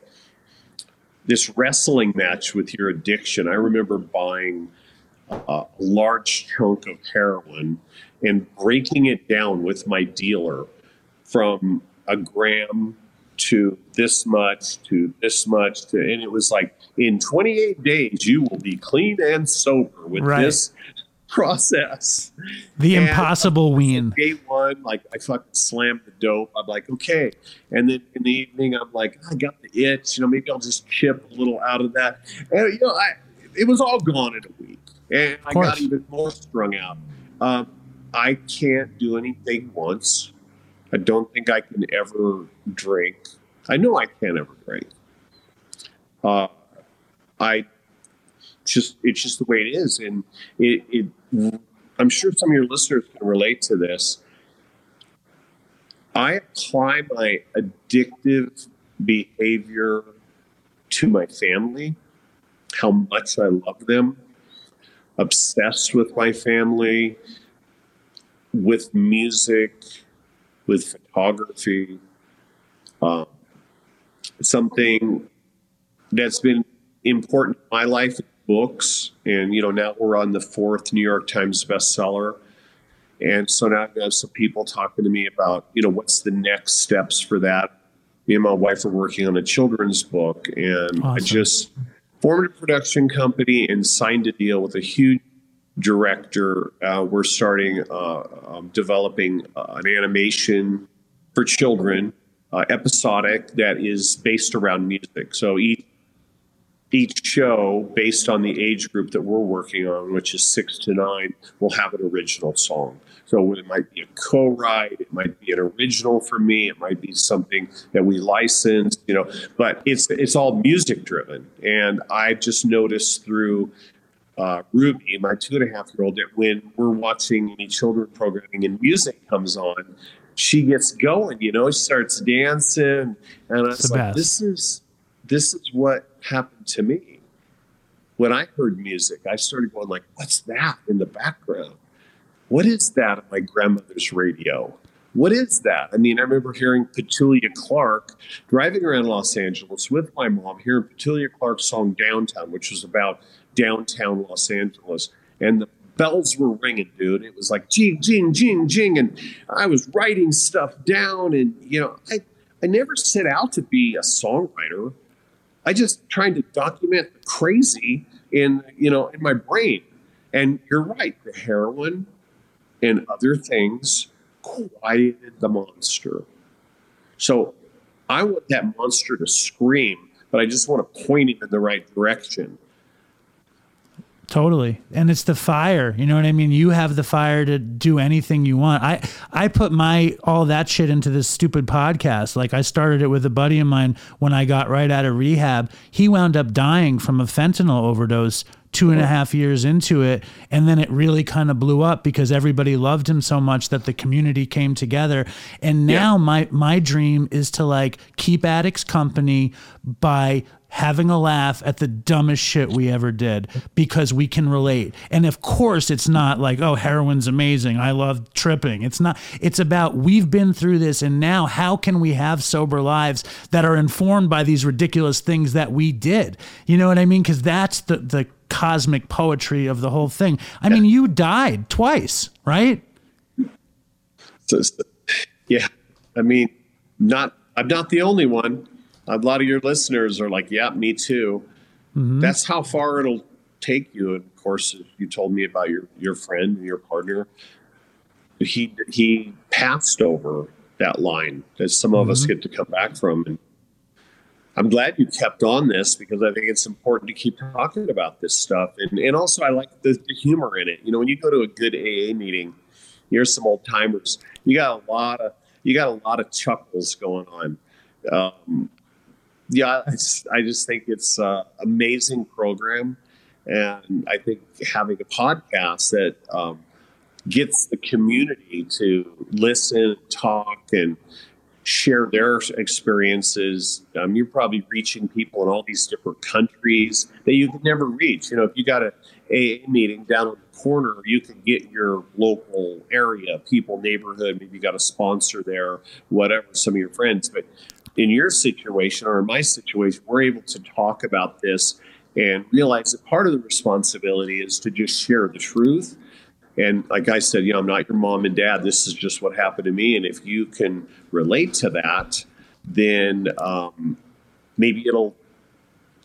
this wrestling match with your addiction. I remember buying a large chunk of heroin and breaking it down with my dealer from a gram to this much, to this much, to, and it was like, in twenty-eight days, you will be clean and sober with right. this process. The and impossible wean. Day one, like I fucking slammed the dope. I'm like, okay. And then in the evening, I'm like, I got the itch. You know, maybe I'll just chip a little out of that. And you know, I, it was all gone in a week. And I got even more strung out. Um, I can't do anything once. I don't think I can ever drink. I know I can't ever drink. Uh, I just, it's just the way it is. And it, it, I'm sure some of your listeners can relate to this. I apply my addictive behavior to my family, how much I love them, obsessed with my family, with music, with photography, um, something that's been important in my life, books. And, you know, now we're on the fourth New York Times bestseller. And so now I have some people talking to me about, you know, what's the next steps for that? Me and my wife are working on a children's book. And awesome. I just formed a production company and signed a deal with a huge director. Uh, we're starting uh, um, developing uh, an animation for children, uh, episodic, that is based around music. So each, each show, based on the age group that we're working on, which is six to nine, will have an original song. So it might be a co-write, it might be an original for me, it might be something that we license, you know, but it's, it's all music driven. And I've just noticed through Uh, Ruby, my two and a half year old, that when we're watching any children programming and music comes on, she gets going, you know, she starts dancing. And I was like, this is, this is what happened to me. When I heard music, I started going like, what's that in the background? What is that on my grandmother's radio? What is that? I mean, I remember hearing Petulia Clark driving around Los Angeles with my mom, hearing Petulia Clark's song Downtown, which was about downtown Los Angeles, and the bells were ringing, dude. It was like jing, jing, jing, jing, and I was writing stuff down. And you know, I I never set out to be a songwriter. I just tried to document the crazy in you know in my brain. And you're right, the heroin and other things quieted the monster. So I want that monster to scream, but I just want to point it in the right direction. Totally. And it's the fire. You know what I mean? You have the fire to do anything you want. I, I put my, all that shit into this stupid podcast. Like I started it with a buddy of mine when I got right out of rehab. He wound up dying from a fentanyl overdose two and a half years into it. And then it really kind of blew up because everybody loved him so much that the community came together. And now yeah. my, my dream is to like keep addicts company by having a laugh at the dumbest shit we ever did because we can relate. And of course it's not like, oh, heroin's amazing, I love tripping. It's not, it's about, we've been through this and now how can we have sober lives that are informed by these ridiculous things that we did? You know what I mean? Cause that's the, the cosmic poetry of the whole thing. I yeah. mean, you died twice, right? So, so, yeah. I mean, not, I'm not the only one. A lot of your listeners are like, yeah, me too. Mm-hmm. That's how far it'll take you. And of course, you told me about your, your friend and your partner. He he passed over that line that some of mm-hmm. us get to come back from. And I'm glad you kept on this because I think it's important to keep talking about this stuff. And and also, I like the, the humor in it. You know, when you go to a good A A meeting, you're some old timers. You got a lot of you got a lot of chuckles going on. Um, Yeah, I just, I just think it's an amazing program. And I think having a podcast that um, gets the community to listen, talk, and share their experiences. Um, you're probably reaching people in all these different countries that you could never reach. You know, if you got an A A meeting down on the corner, you can get your local area, people, neighborhood, maybe you got a sponsor there, whatever, some of your friends. But in your situation or in my situation, we're able to talk about this and realize that part of the responsibility is to just share the truth. And like I said, you know, I'm not your mom and dad. This is just what happened to me. And if you can relate to that, then um, maybe it'll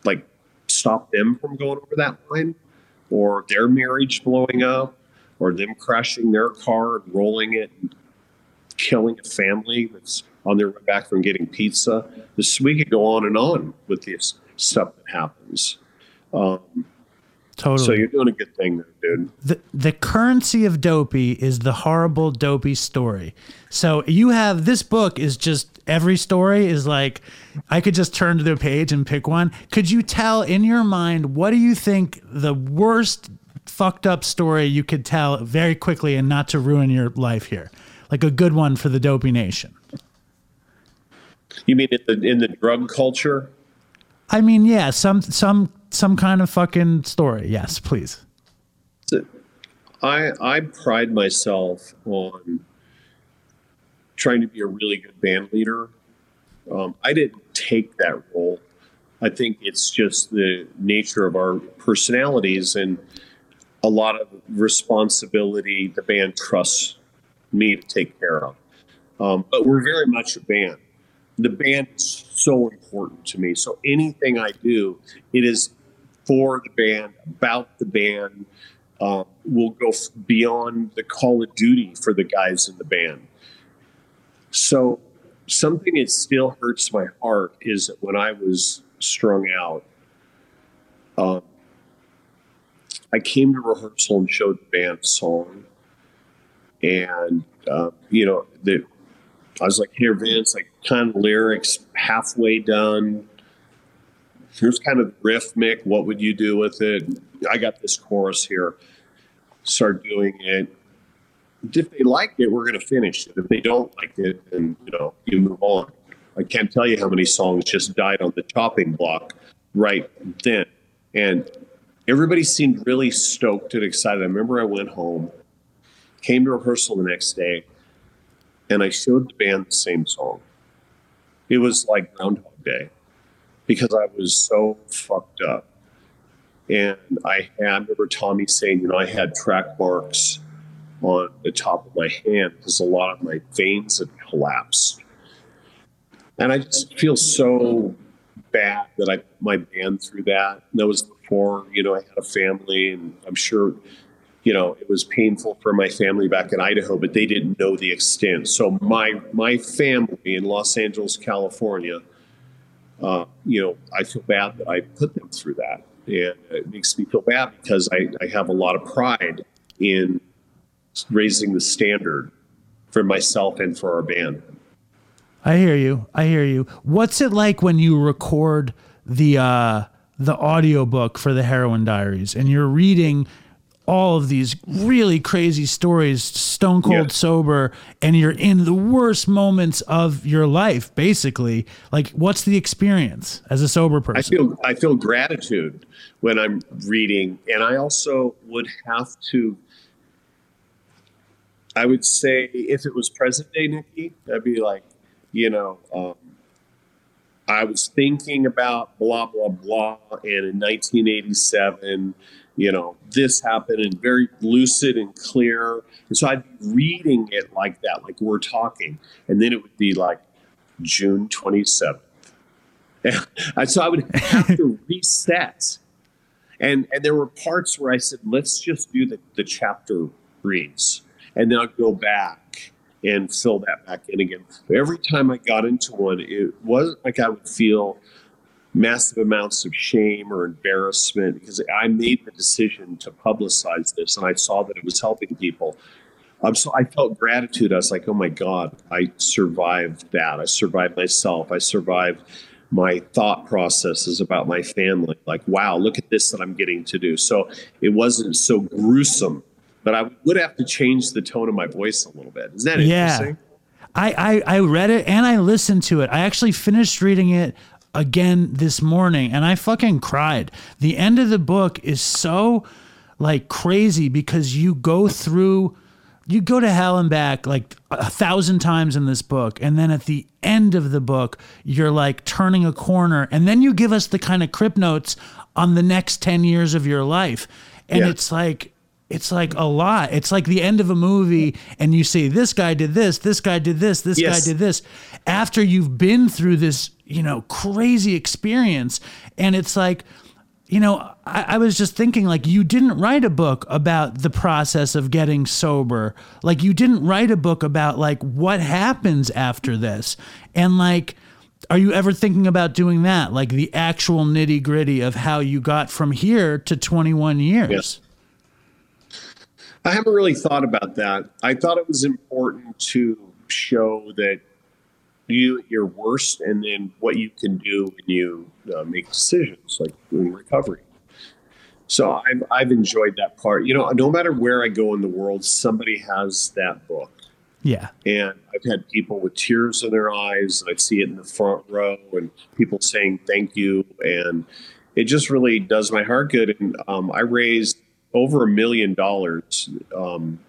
like stop them from going over that line or their marriage blowing up or them crashing their car and rolling it and killing a family that's on their way back from getting pizza. This, we could go on and on with this stuff that happens. Um, totally. So you're doing a good thing there, dude. The, the currency of Dopey is the horrible Dopey story. So you have, this book is just, every story is like, I could just turn to the page and pick one. Could you tell in your mind, what do you think the worst fucked up story you could tell very quickly and not to ruin your life here? Like a good one for the Dopey Nation. You mean in the, in the drug culture? I mean, yeah, some some some kind of fucking story. Yes, please. I I pride myself on trying to be a really good band leader. Um, I didn't take that role. I think it's just the nature of our personalities and a lot of responsibility the band trusts me to take care of. Um, but we're very much a band. The band is so important to me. So anything I do, it is for the band, about the band. Um, we'll go f- beyond the call of duty for the guys in the band. So something that still hurts my heart is that when I was strung out, um, I came to rehearsal and showed the band a song. And, uh, you know, the I was like, here, Vince, like kind of lyrics halfway done. Here's kind of riff, Mick. What would you do with it? I got this chorus here. Start doing it. If they like it, we're going to finish it. If they don't like it, then, you know, you move on. I can't tell you how many songs just died on the chopping block right then. And everybody seemed really stoked and excited. I remember I went home, came to rehearsal the next day, and I showed the band the same song. It was like Groundhog Day because I was so fucked up. And I, had, I remember Tommy saying, you know, I had track marks on the top of my hand because a lot of my veins had collapsed. And I just feel so bad that I put my band through that. And that was before, you know, I had a family, and I'm sure, you know, it was painful for my family back in Idaho, but they didn't know the extent. So my my family in Los Angeles, California, uh, you know, I feel bad that I put them through that. And it makes me feel bad because I, I have a lot of pride in raising the standard for myself and for our band. I hear you. I hear you. What's it like when you record the uh, the audiobook for The Heroin Diaries, and you're reading all of these really crazy stories, stone cold yeah. sober, and you're in the worst moments of your life, basically. Like, what's the experience as a sober person? I feel, I feel gratitude when I'm reading. And I also would have to, I would say if it was present day, Nikki, I'd be like, you know, um, I was thinking about blah, blah, blah. And in nineteen eighty-seven, you know, this happened, and very lucid and clear. And so I'd be reading it like that, like we're talking. And then it would be like June twenty-seventh. And so I would have to reset. And and there were parts where I said, let's just do the, the chapter reads. And then I'd go back and fill that back in again. But every time I got into one, it wasn't like I would feel massive amounts of shame or embarrassment, because I made the decision to publicize this and I saw that it was helping people. Um, so I felt gratitude. I was like, oh my God, I survived that. I survived myself. I survived my thought processes about my family. Like, wow, look at this that I'm getting to do. So it wasn't so gruesome, but I would have to change the tone of my voice a little bit. Is that interesting? Yeah. I, I, I read it and I listened to it. I actually finished reading it again this morning, and I fucking cried. The end of the book is so like crazy, because you go through, you go to hell and back like a thousand times in this book. And then at the end of the book, you're like turning a corner, and then you give us the kind of Crip Notes on the next ten years of your life. And yeah. it's like, it's like a lot. It's like the end of a movie, and you see this guy did this, this guy did this, this yes. guy did this, after you've been through this, you know, crazy experience. And it's like, you know, I, I was just thinking, like, you didn't write a book about the process of getting sober. Like, you didn't write a book about like what happens after this. And like, are you ever thinking about doing that? Like the actual nitty gritty of how you got from here to twenty-one years. Yes. I haven't really thought about that. I thought it was important to show that you at your worst, and then what you can do when you uh, make decisions, like doing recovery. So I've, I've enjoyed that part. You know, no matter where I go in the world, somebody has that book. Yeah. And I've had people with tears in their eyes, and I see it in the front row, and people saying thank you. And it just really does my heart good. And um, I raised over a million dollars um,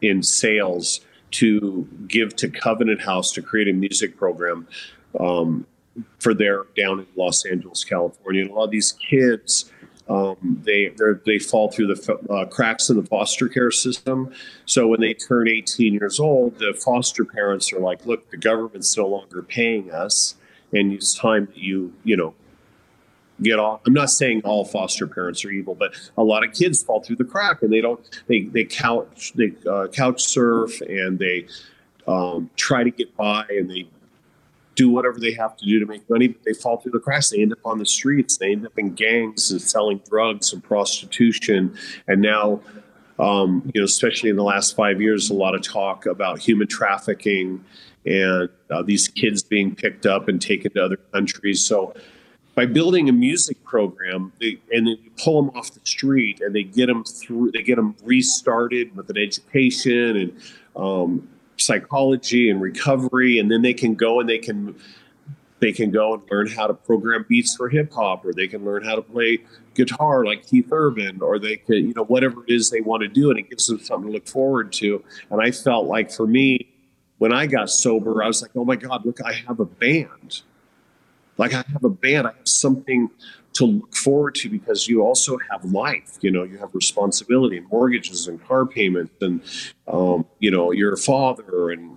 in sales to give to Covenant House to create a music program um, for their down in Los Angeles, California. And a lot of these kids, um, they they fall through the uh, cracks in the foster care system. So when they turn eighteen years old, the foster parents are like, look, the government's no longer paying us, and it's time that you, you know, get off. I'm not saying all foster parents are evil, but a lot of kids fall through the crack, and they don't, they, they couch, they uh, couch surf, and they um, try to get by, and they do whatever they have to do to make money, but they fall through the cracks. They end up on the streets. They end up in gangs and selling drugs and prostitution. And now, um, you know, especially in the last five years, a lot of talk about human trafficking and uh, these kids being picked up and taken to other countries. So, by building a music program, they, and then you pull them off the street, and they get them through, they get them restarted with an education and um, psychology and recovery, and then they can go and they can they can go and learn how to program beats for hip hop, or they can learn how to play guitar like Keith Urban, or they can, you know, whatever it is they want to do, and it gives them something to look forward to. And I felt like for me, when I got sober, I was like, oh my God, look, I have a band. Like I have a band, I have something to look forward to, because you also have life, you know, you have responsibility and mortgages and car payments and, um, you know, you're a father and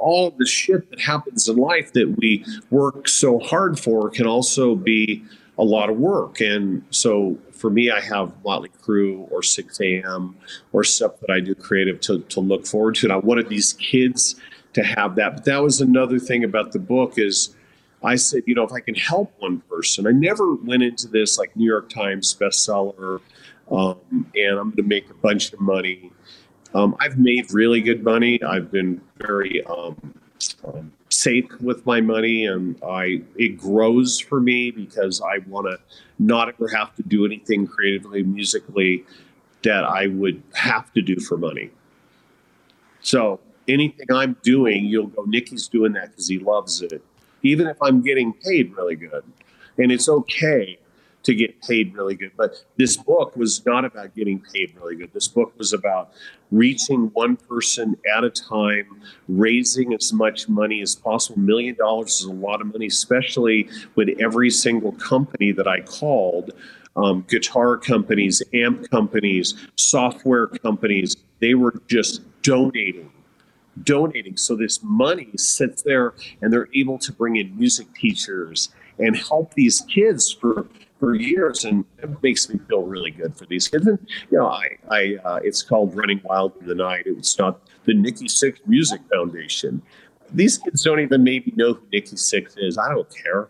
all the shit that happens in life that we work so hard for can also be a lot of work. And so for me, I have Mötley Crüe or six a.m. or stuff that I do creative to, to look forward to. And I wanted these kids to have that. But that was another thing about the book is, I said, you know, if I can help one person, I never went into this like New York Times bestseller, um, and I'm going to make a bunch of money. Um, I've made really good money. I've been very um, um, safe with my money, and I it grows for me because I want to not ever have to do anything creatively, musically that I would have to do for money. So anything I'm doing, you'll go, Nikki's doing that because he loves it, even if I'm getting paid really good. And it's okay to get paid really good. But this book was not about getting paid really good. This book was about reaching one person at a time, raising as much money as possible. A million dollars is a lot of money, especially when every single company that I called, um, guitar companies, amp companies, software companies, they were just donating. Donating. So this money sits there and they're able to bring in music teachers and help these kids for, for years. And it makes me feel really good for these kids. And, you know, I, I uh, it's called Running Wild in the Night. It's not the Nikki Sixx Music Foundation. These kids don't even maybe know who Nikki Sixx is. I don't care.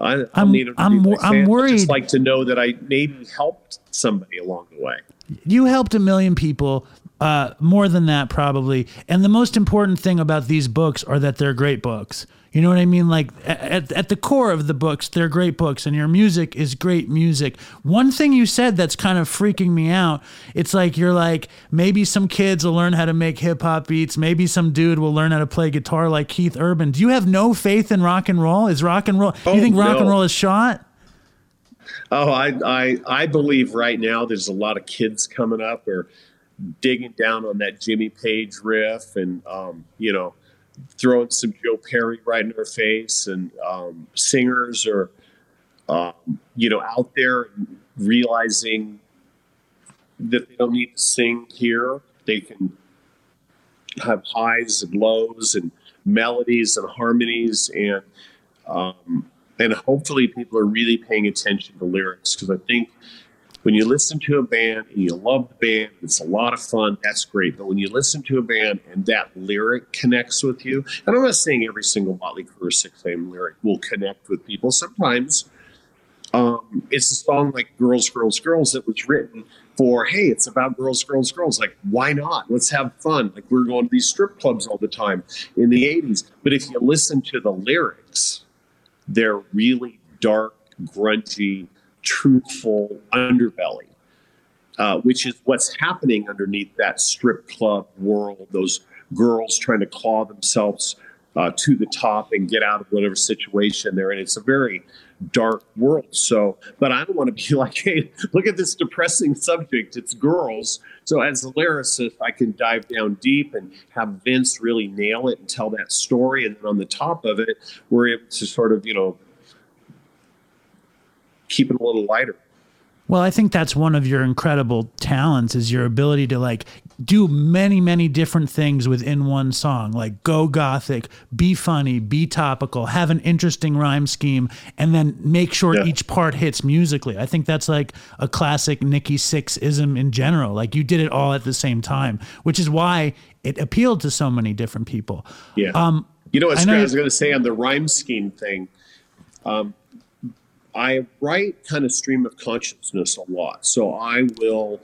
I, I'm, need them to I'm, be I'm, I'm worried. I just like to know that I maybe helped somebody along the way. You helped a million people. Uh, more than that, probably. And the most important thing about these books are that they're great books. You know what I mean? Like at, at the core of the books, they're great books, and your music is great music. One thing you said that's kind of freaking me out, it's like you're like, maybe some kids will learn how to make hip-hop beats. Maybe some dude will learn how to play guitar like Keith Urban. Do you have no faith in rock and roll? Is rock and roll... Oh, you think rock no. and roll is shot? Oh, I, I, I believe right now there's a lot of kids coming up or... digging down on that Jimmy Page riff and, um, you know, throwing some Joe Perry right in her face, and um, singers are, um, you know, out there realizing that they don't need to sing here. They can have highs and lows and melodies and harmonies. And, um, and hopefully people are really paying attention to lyrics, because I think, when you listen to a band and you love the band, it's a lot of fun, that's great. But when you listen to a band and that lyric connects with you, and I'm not saying every single Mötley Crüe or six A M lyric will connect with people. Sometimes um, it's a song like Girls, Girls, Girls that was written for, hey, it's about girls, girls, girls. Like, why not? Let's have fun. Like, we're going to these strip clubs all the time in the eighties. But if you listen to the lyrics, they're really dark, grungy, truthful underbelly, uh, which is what's happening underneath that strip club world, those girls trying to claw themselves uh, to the top and get out of whatever situation they're in. It's a very dark world. So, but I don't want to be like, hey, look at this depressing subject, it's girls. So as a lyricist, I can dive down deep and have Vince really nail it and tell that story. And then on the top of it, we're able to sort of, you know, keep it a little lighter. Well, I think that's one of your incredible talents, is your ability to like do many, many different things within one song, like go gothic, be funny, be topical, have an interesting rhyme scheme, and then make sure yeah. each part hits musically. I think that's like a classic Nikki Sixx-ism in general. Like you did it all at the same time, which is why it appealed to so many different people. Yeah. Um, you know what I, know I was going to say on the rhyme scheme thing? Um, I write kind of stream of consciousness a lot. So I will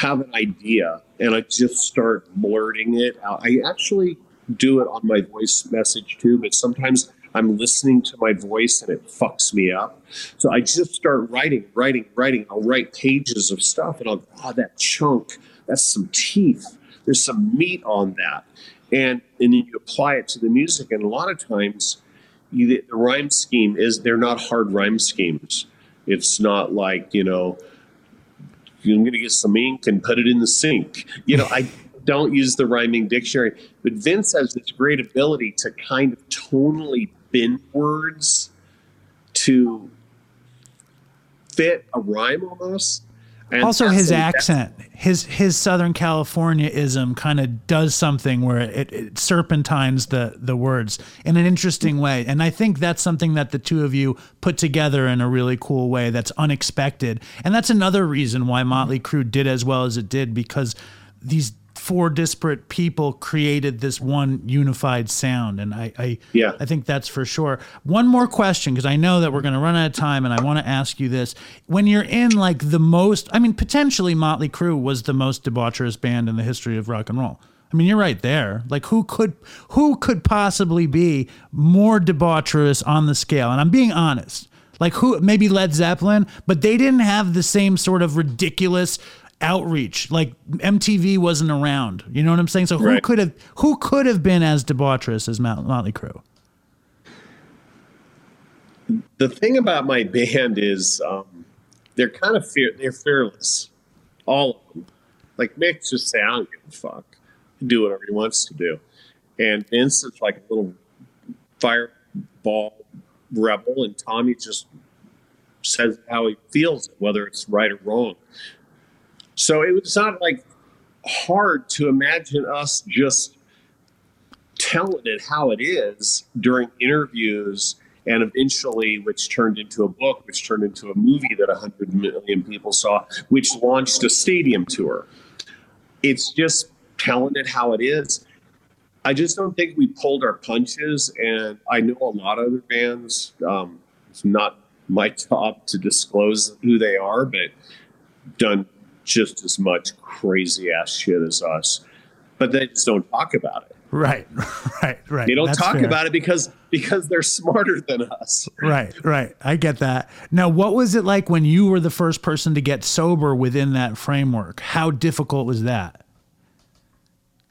have an idea and I just start blurting it out. I actually do it on my voice message too, but sometimes I'm listening to my voice and it fucks me up. So I just start writing, writing, writing. I'll write pages of stuff and I'll go, oh, that chunk, that's some teeth. There's some meat on that. And, and then you apply it to the music. And a lot of times, the rhyme scheme is, they're not hard rhyme schemes. It's not like, you know, I'm going to get some ink and put it in the sink. You know, I don't use the rhyming dictionary, but Vince has this great ability to kind of tonally bend words to fit a rhyme almost. And also his accent, his his Southern California-ism kind of does something where it, it serpentines the, the words in an interesting way. And I think that's something that the two of you put together in a really cool way that's unexpected. And that's another reason why Mötley Crüe did as well as it did, because these four disparate people created this one unified sound. And I, I, yeah. I think that's for sure. One more question, because I know that we're going to run out of time, and I want to ask you this. When you're in like the most, I mean, potentially Mötley Crüe was the most debaucherous band in the history of rock and roll. I mean, you're right there. Like, who could who could possibly be more debaucherous on the scale? And I'm being honest. Like, who? Maybe Led Zeppelin, but they didn't have the same sort of ridiculous outreach. Like, M T V wasn't around. You know what I'm saying? So who right. could have who could have been as debaucherous as Mötley Crüe? The thing about my band is um, they're kind of fear. They're fearless, all of them. Like Mick just say, I don't give a fuck. Do whatever he wants to do. And Vince is like a little fireball rebel, and Tommy just says how he feels it, whether it's right or wrong. So it was not like hard to imagine us just telling it how it is during interviews, and eventually which turned into a book, which turned into a movie that one hundred million people saw, which launched a stadium tour. It's just telling it how it is. I just don't think we pulled our punches, and I know a lot of other bands, um, it's not my job to disclose who they are, but done just as much crazy ass shit as us, but they just don't talk about it. Right, right, right. They don't That's talk fair. about it because because they're smarter than us. Right, right. I get that. Now, what was it like when you were the first person to get sober within that framework? How difficult was that?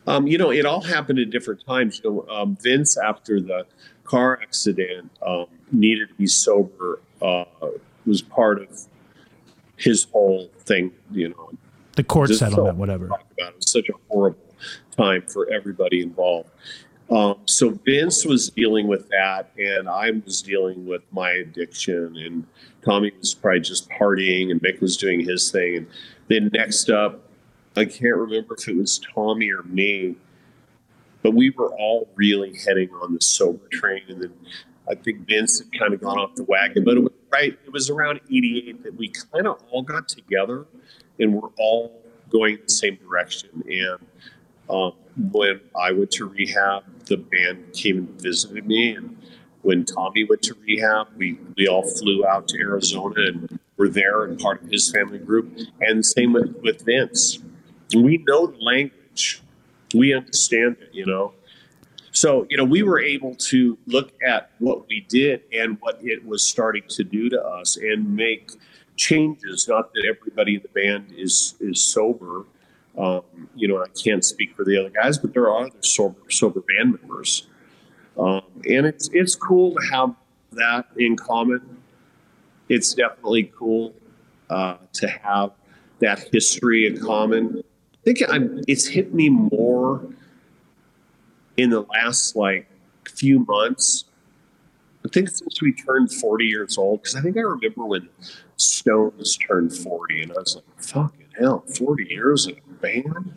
Um, you know, it all happened at different times. You know, um, Vince, after the car accident, um, needed to be sober. Uh, was part of his whole thing. You know, the court settlement, so whatever. Talk about it. It was such a horrible time for everybody involved. Um, so Vince was dealing with that, and I was dealing with my addiction, and Tommy was probably just partying, and Mick was doing his thing, and then next up, I can't remember if it was Tommy or me, but we were all really heading on the sober train. And then I think Vince had kind of gone off the wagon, but it was right. It was around eighty-eight that we kind of all got together, and we're all going in the same direction. And um, when I went to rehab, the band came and visited me. And when Tommy went to rehab, we, we all flew out to Arizona and were there and part of his family group. And same with, with Vince. We know the language. We understand it, you know. So, you know, we were able to look at what we did and what it was starting to do to us and make changes. Not that everybody in the band is is sober. Um, you know, I can't speak for the other guys, but there are other sober, sober band members. Um, and it's, it's cool to have that in common. It's definitely cool uh, to have that history in common. I think I'm, it's hit me more in the last like few months. I think since we turned forty years old, because I think I remember when Stones turned forty, and I was like, fucking hell, forty years in a band?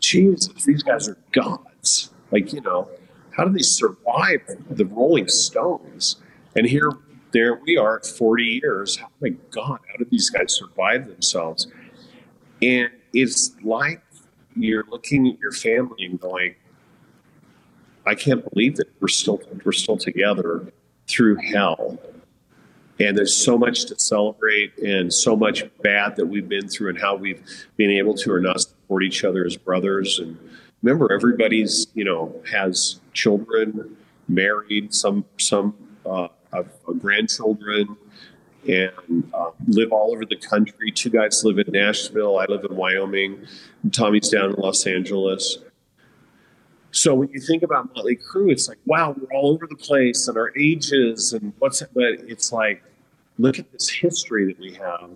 Jesus, these guys are gods. Like, you know, how do they survive the Rolling Stones? And here, there we are at forty years. Oh my God, how did these guys survive themselves? And it's like you're looking at your family and going, I can't believe that we're still we're still together through hell. And there's so much to celebrate and so much bad that we've been through and how we've been able to or not support each other as brothers. And remember, everybody's, you know, has children, married, some some uh, of grandchildren, and uh, live all over the country. Two guys live in Nashville. I live in Wyoming. Tommy's down in Los Angeles. So when you think about Mötley Crüe, it's like, wow, we're all over the place and our ages and what's it. But it's like, look at this history that we have.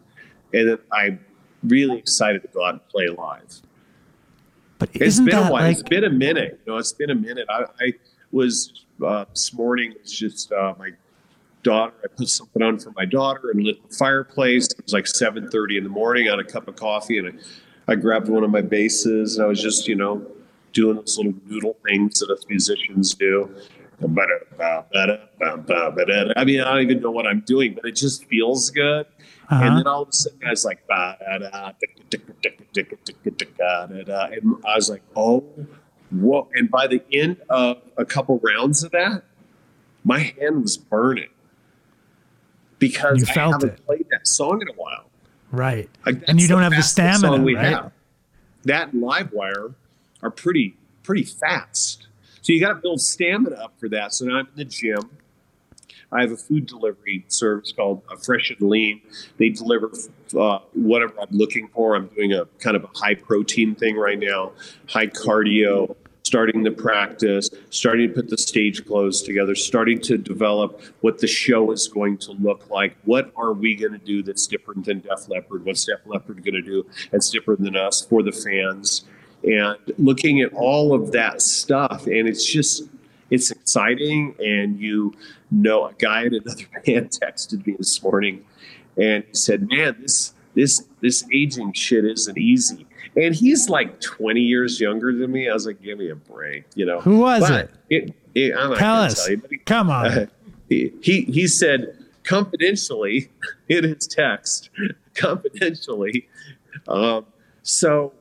And I'm really excited to go out and play live. But isn't it's been that a while. Like... It's been a minute. You know, it's been a minute. I, I was uh, this morning. It's just uh, my daughter. I put something on for my daughter and lit the fireplace. It was like seven thirty in the morning. I had a cup of coffee and I, I grabbed one of my basses and I was just, you know, doing those little noodle things that us musicians do. I mean, I don't even know what I'm doing, but it just feels good. Uh-huh. And then all of a sudden, I was like, and I was like, oh, whoa. And by the end of a couple rounds of that, my hand was burning because I haven't it. played that song in a while. Right. Like, and you don't have the stamina, right? We have. That and Livewire are pretty pretty fast. So you got to build stamina up for that. So now I'm in the gym. I have a food delivery service called Fresh and Lean. They deliver uh, whatever I'm looking for. I'm doing a kind of a high protein thing right now, high cardio, starting to practice, starting to put the stage clothes together, starting to develop what the show is going to look like. What are we going to do that's different than Def Leppard? What's Def Leppard going to do that's different than us for the fans? And looking at all of that stuff, and it's just... it's exciting, and you know, a guy at another band texted me this morning and said, man, this this this aging shit isn't easy. And he's like twenty years younger than me. I was like, give me a break, you know. Who was it? it? it I'm not Tell us. Tell you, but he, Come on. Uh, he, he, he said, confidentially, in his text, confidentially. Um, so...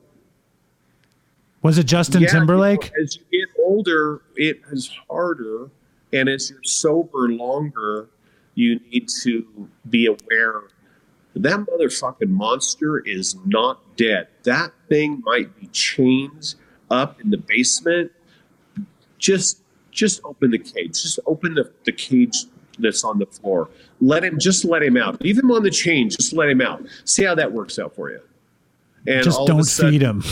Was it Justin yeah, Timberlake? You know, as you get older, it is harder. And as you're sober longer, you need to be aware that motherfucking monster is not dead. That thing might be chained up in the basement. Just just open the cage. Just open the, the cage that's on the floor. Let him, just let him out. Leave him on the chain. Just let him out. See how that works out for you. And just don't sudden, feed him.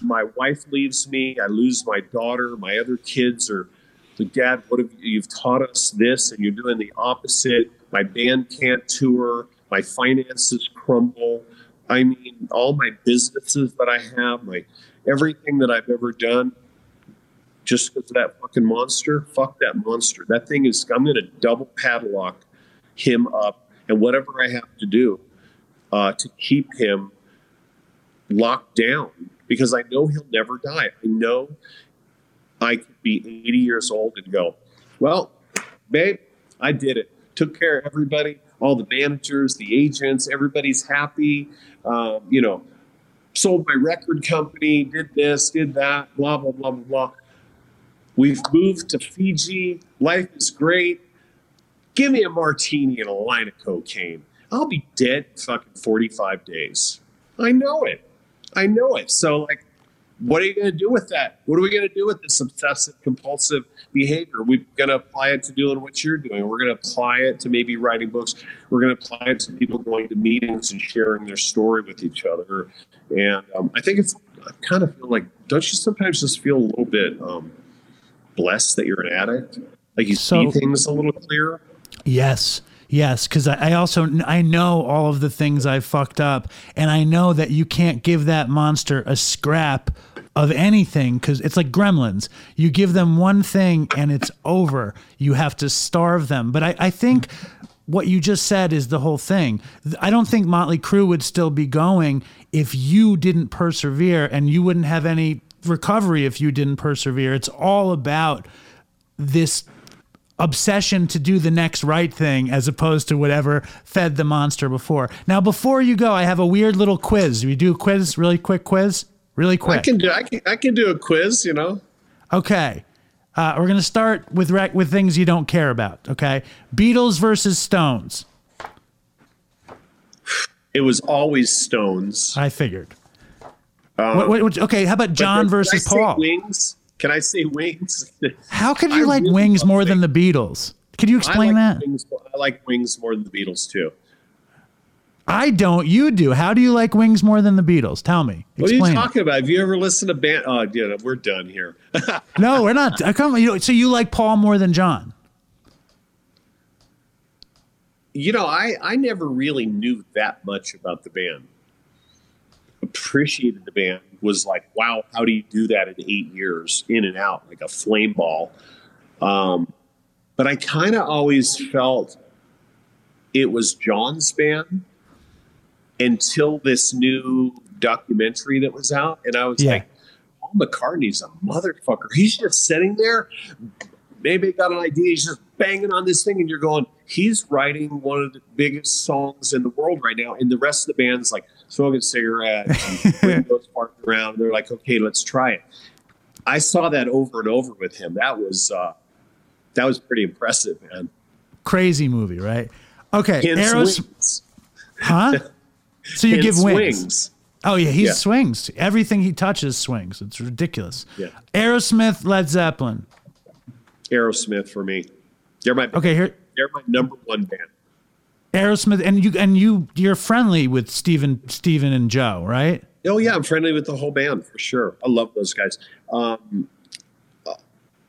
My wife leaves me. I lose my daughter. My other kids are like, Dad, what have you, you've taught us this, and you're doing the opposite. My band can't tour. My finances crumble. I mean, all my businesses that I have, my everything that I've ever done, just because of that fucking monster. Fuck that monster. That thing is. I'm going to double padlock him up, and whatever I have to do uh, to keep him locked down. Because I know he'll never die. I know I could be eighty years old and go, well, babe, I did it. Took care of everybody, all the managers, the agents, everybody's happy. Um, you know, sold my record company, did this, did that, blah, blah, blah, blah, blah. We've moved to Fiji. Life is great. Give me a martini and a line of cocaine. I'll be dead in fucking forty-five days. I know it. I know it. So, like, what are you going to do with that? What are we going to do with this obsessive compulsive behavior? We're going to apply it to doing what you're doing. We're going to apply it to maybe writing books. We're going to apply it to people going to meetings and sharing their story with each other. And um, I think it's, I kind of feel like, don't you sometimes just feel a little bit um, blessed that you're an addict? Like you so, see things a little clearer? Yes. Yes, because I also I know all of the things I fucked up, and I know that you can't give that monster a scrap of anything, because it's like gremlins. You give them one thing and it's over. You have to starve them. But I, I think what you just said is the whole thing. I don't think Mötley Crüe would still be going if you didn't persevere, and you wouldn't have any recovery if you didn't persevere. It's all about this obsession to do the next right thing as opposed to whatever fed the monster before. Now, before you go, I have a weird little quiz. We do a quiz, really quick quiz, really quick. I can do. I can. I can do a quiz. You know. Okay, uh, we're gonna start with rec- with things you don't care about. Okay, Beatles versus Stones. It was always Stones. I figured. Um, what, what, what, okay, how about John versus Paul? Wings? Can I say Wings? How could you I like really Wings more wings. than the Beatles? Could you explain I like that? Wings, I like Wings more than the Beatles too. I don't. You do. How do you like Wings more than the Beatles? Tell me. Explain. What are you talking about? Have you ever listened to band? Oh, yeah, we're done here. No, we're not. I come. You know, so you like Paul more than John? You know, I I never really knew that much about the band. Appreciated the band. Was like, wow, how do you do that in eight years, in and out, like a flame ball? Um, but I kind of always felt it was John's band until this new documentary that was out. And I was yeah. like, Paul McCartney's a motherfucker. He's just sitting there. Maybe got an idea. He's just banging on this thing. And you're going, he's writing one of the biggest songs in the world right now. And the rest of the band's like, smoking cigarettes and windows parked around. They're like, okay, let's try it. I saw that over and over with him. That was uh, that was pretty impressive, man. Crazy movie, right? Okay. Aerosmith. Huh? So you Hence give wings. wings. Oh, yeah, he yeah. swings. Everything he touches swings. It's ridiculous. Yeah. Aerosmith, Led Zeppelin. Aerosmith for me. They're my okay, here, they're my number one band. Aerosmith, and you and you you're friendly with Steven Steven and Joe, right? Oh yeah, I'm friendly with the whole band for sure. I love those guys. Um,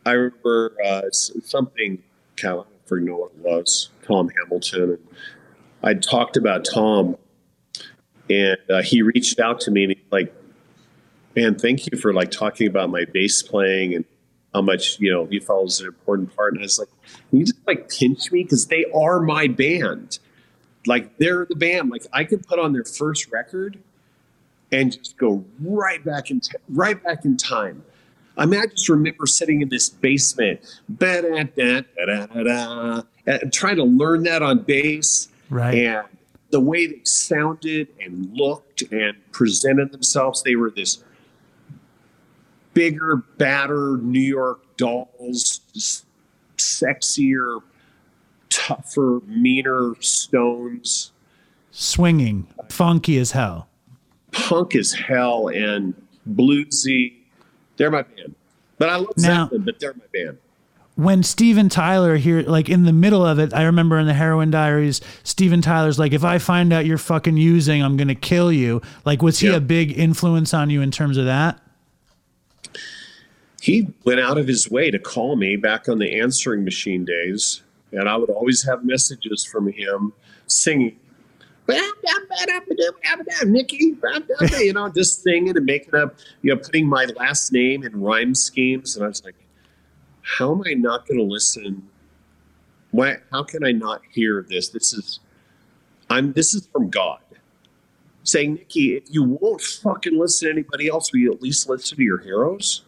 I remember uh, something kind of I don't know what it was. Tom Hamilton, and I talked about Tom, and uh, he reached out to me and he's like, "Man, thank you for like talking about my bass playing and how much you know you fellas an important part." And I was like, "Can you just like pinch me because they are my band, like they're the band. Like I could put on their first record and just go right back in t- right back in time." I mean, I just remember sitting in this basement, trying to learn that on bass, right? And the way they sounded and looked and presented themselves, they were this bigger, badder New York Dolls, just sexier, tougher, meaner Stones. Swinging, funky as hell. Punk as hell and bluesy. They're my band, but I love Zeppelin, but they're my band. When Steven Tyler here, like in the middle of it, I remember in the Heroin Diaries, Steven Tyler's like, if I find out you're fucking using, I'm going to kill you. Like, was he yeah. a big influence on you in terms of that? He went out of his way to call me back on the answering machine days. And I would always have messages from him singing. Nikki, you know, just singing and making up, you know, putting my last name in rhyme schemes. And I was like, how am I not going to listen? Why, how can I not hear this? This is, I'm, this is from God saying, Nikki, if you won't fucking listen to anybody else, will you at least listen to your heroes?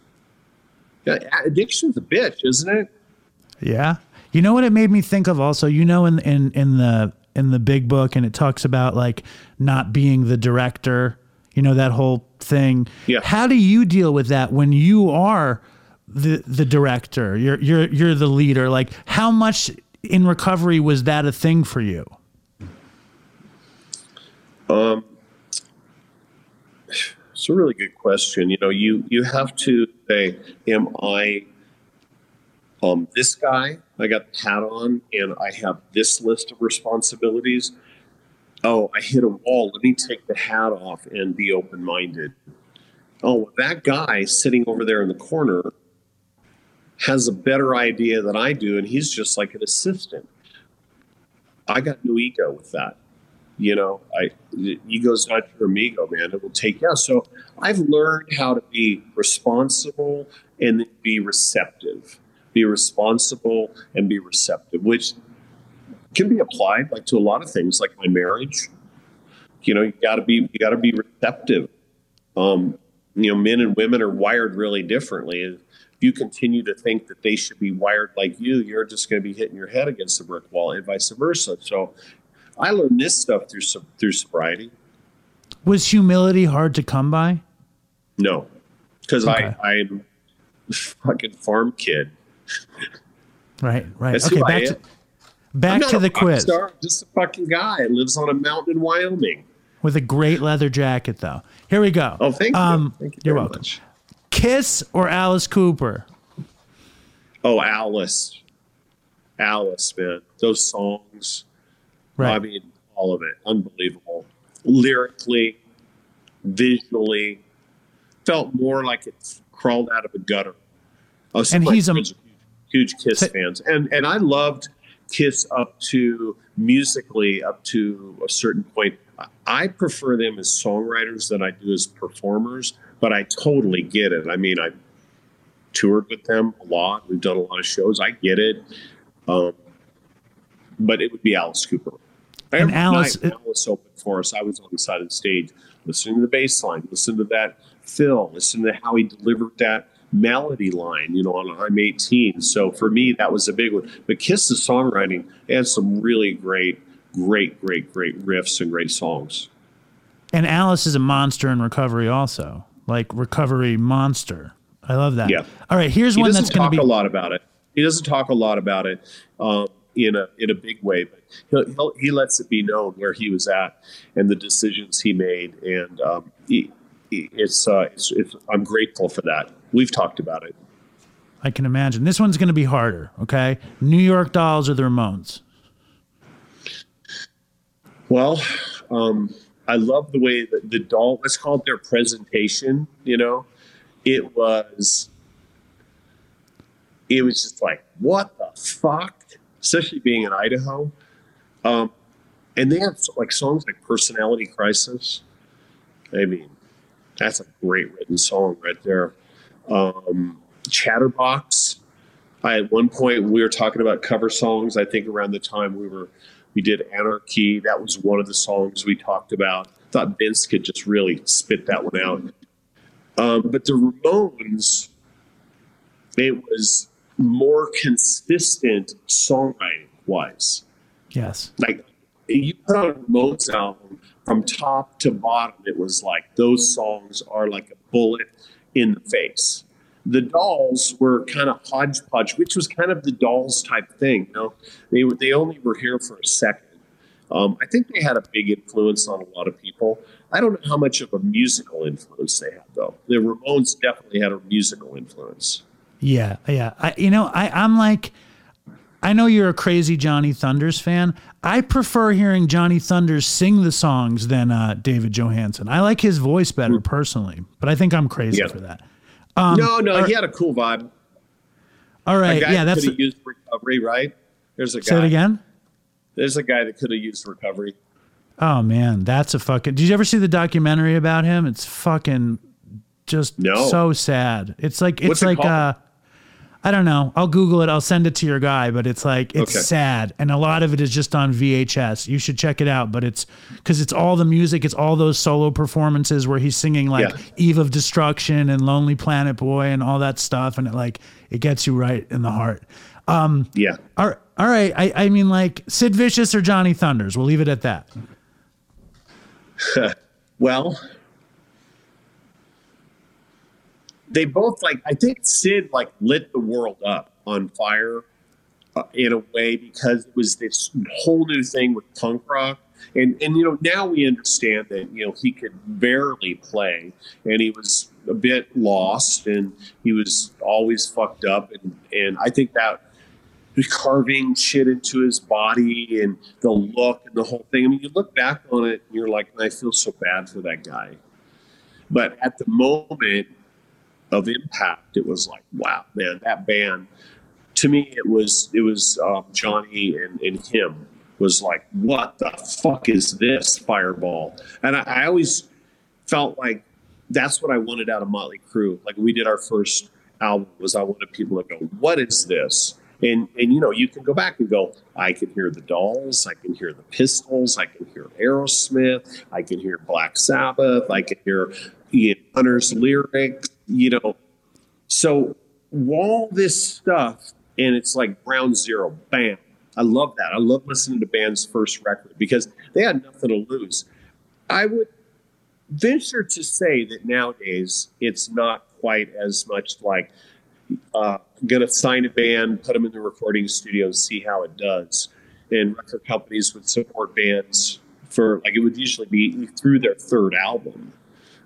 Yeah, addiction's a bitch, isn't it? Yeah. You know what it made me think of also, you know, in, in, in the, in the big book, and it talks about like not being the director, you know, that whole thing. Yeah. How do you deal with that when you are the the director? You're you're you're the leader. Like, how much in recovery was that a thing for you? Um it's a really good question. You know, you you have to say, am I um this guy? I got the hat on and I have this list of responsibilities. Oh, I hit a wall. Let me take the hat off and be open-minded. Oh, that guy sitting over there in the corner has a better idea than I do. And he's just like an assistant. I got no ego with that. You know, I, ego's not your amigo, man. It will take you. Yeah, so I've learned how to be responsible and be receptive. Be responsible and be receptive, which can be applied like to a lot of things, like my marriage. You know, you gotta be you gotta be receptive. Um, you know, men and women are wired really differently. If you continue to think that they should be wired like you, you're just gonna be hitting your head against the brick wall, and vice versa. So, I learned this stuff through through sobriety. Was humility hard to come by? No, because okay. I I'm a fucking farm kid. Right, right. That's okay, back to, back to the quiz. Star, I'm just a fucking guy that lives on a mountain in Wyoming with a great leather jacket, though. Here we go. Oh, thank um, you. Thank you. You're welcome. Much. Kiss or Alice Cooper? Oh, Alice, Alice, man. Those songs, right? I mean, all of it, unbelievable. Lyrically, visually, felt more like it crawled out of a gutter. Oh, and he's a. Huge Kiss fans. And and I loved Kiss up to musically up to a certain point. I prefer them as songwriters than I do as performers, but I totally get it. I mean, I toured with them a lot. We've done a lot of shows. I get it. Um, but it would be Alice Cooper. And Alice, it, Alice opened for us. I was on the side of the stage listening to the bass line, listening to that fill, listening to how he delivered that melody line, you know, on I'm eighteen. So for me, that was a big one. But Kiss's songwriting, they had some really great, great, great, great riffs and great songs. And Alice is a monster in recovery also, like recovery monster. I love that. Yeah. All right, here's he one that's going to be. He doesn't talk a lot about it. He doesn't talk a lot about it. Um, in a in a big way, but he'll, he'll, he lets it be known where he was at and the decisions he made, and um, he, he, it's, uh, it's it's I'm grateful for that. We've talked about it. I can imagine this one's going to be harder. Okay, New York Dolls or the Ramones? Well, um, I love the way that the doll, let's call it their presentation. You know, it was it was just like, what the fuck? Especially being in Idaho. Um, and they have like songs like Personality Crisis. I mean, that's a great written song right there. Um, Chatterbox. I, at one point we were talking about cover songs. I think around the time we were, we did Anarchy. That was one of the songs we talked about. I thought Vince could just really spit that one out. Um, but the Ramones, it was more consistent songwriting wise. Yes. Like you put on a Ramones album from top to bottom, it was like those songs are like a bullet in the face. The Dolls were kind of hodgepodge, which was kind of the Dolls type thing. You know, they were, they only were here for a second. Um, I think they had a big influence on a lot of people. I don't know how much of a musical influence they had, though. The Ramones definitely had a musical influence. Yeah, yeah. I, you know, I, I'm like, I know you're a crazy Johnny Thunders fan. I prefer hearing Johnny Thunders sing the songs than uh, David Johansen. I like his voice better mm. personally, but I think I'm crazy yeah. for that. Um, no, no, or, he had a cool vibe. All right, a guy yeah, that that's could have used Recovery, right? There's a guy. Say it again. There's a guy that could have used Recovery. Oh man, that's a fucking. Did you ever see the documentary about him? It's fucking just no. so sad. It's like it's What's like it uh, I don't know. I'll Google it. I'll send it to your guy, but it's like, it's okay. sad. And a lot of it is just on V H S. You should check it out, but it's because it's all the music. It's all those solo performances where he's singing like yeah. Eve of Destruction and Lonely Planet Boy and all that stuff. And it like, it gets you right in the heart. Um, yeah. All, all right. I, I mean like Sid Vicious or Johnny Thunders. We'll leave it at that. Well, they both like, I think Sid like lit the world up on fire uh, in a way because it was this whole new thing with punk rock. And, and, you know, now we understand that, you know, he could barely play and he was a bit lost and he was always fucked up. And, and I think that carving shit into his body and the look and the whole thing. I mean, you look back on it and you're like, I feel so bad for that guy. But at the moment of impact, it was like, wow, man, that band. To me, it was it was um, Johnny and, and him was like, what the fuck is this fireball? And I, I always felt like that's what I wanted out of Mötley Crüe. Like we did our first album was I wanted people to go, what is this? And and you know, you can go back and go, I can hear the Dolls, I can hear the Pistols, I can hear Aerosmith, I can hear Black Sabbath, I can hear Ian Hunter's lyrics. You know, so all this stuff, and it's like ground zero, bam. I love that. I love listening to band's first record because they had nothing to lose. I would venture to say that nowadays it's not quite as much like uh, going to sign a band, put them in the recording studio, and see how it does. And record companies would support bands for, like, it would usually be through their third album.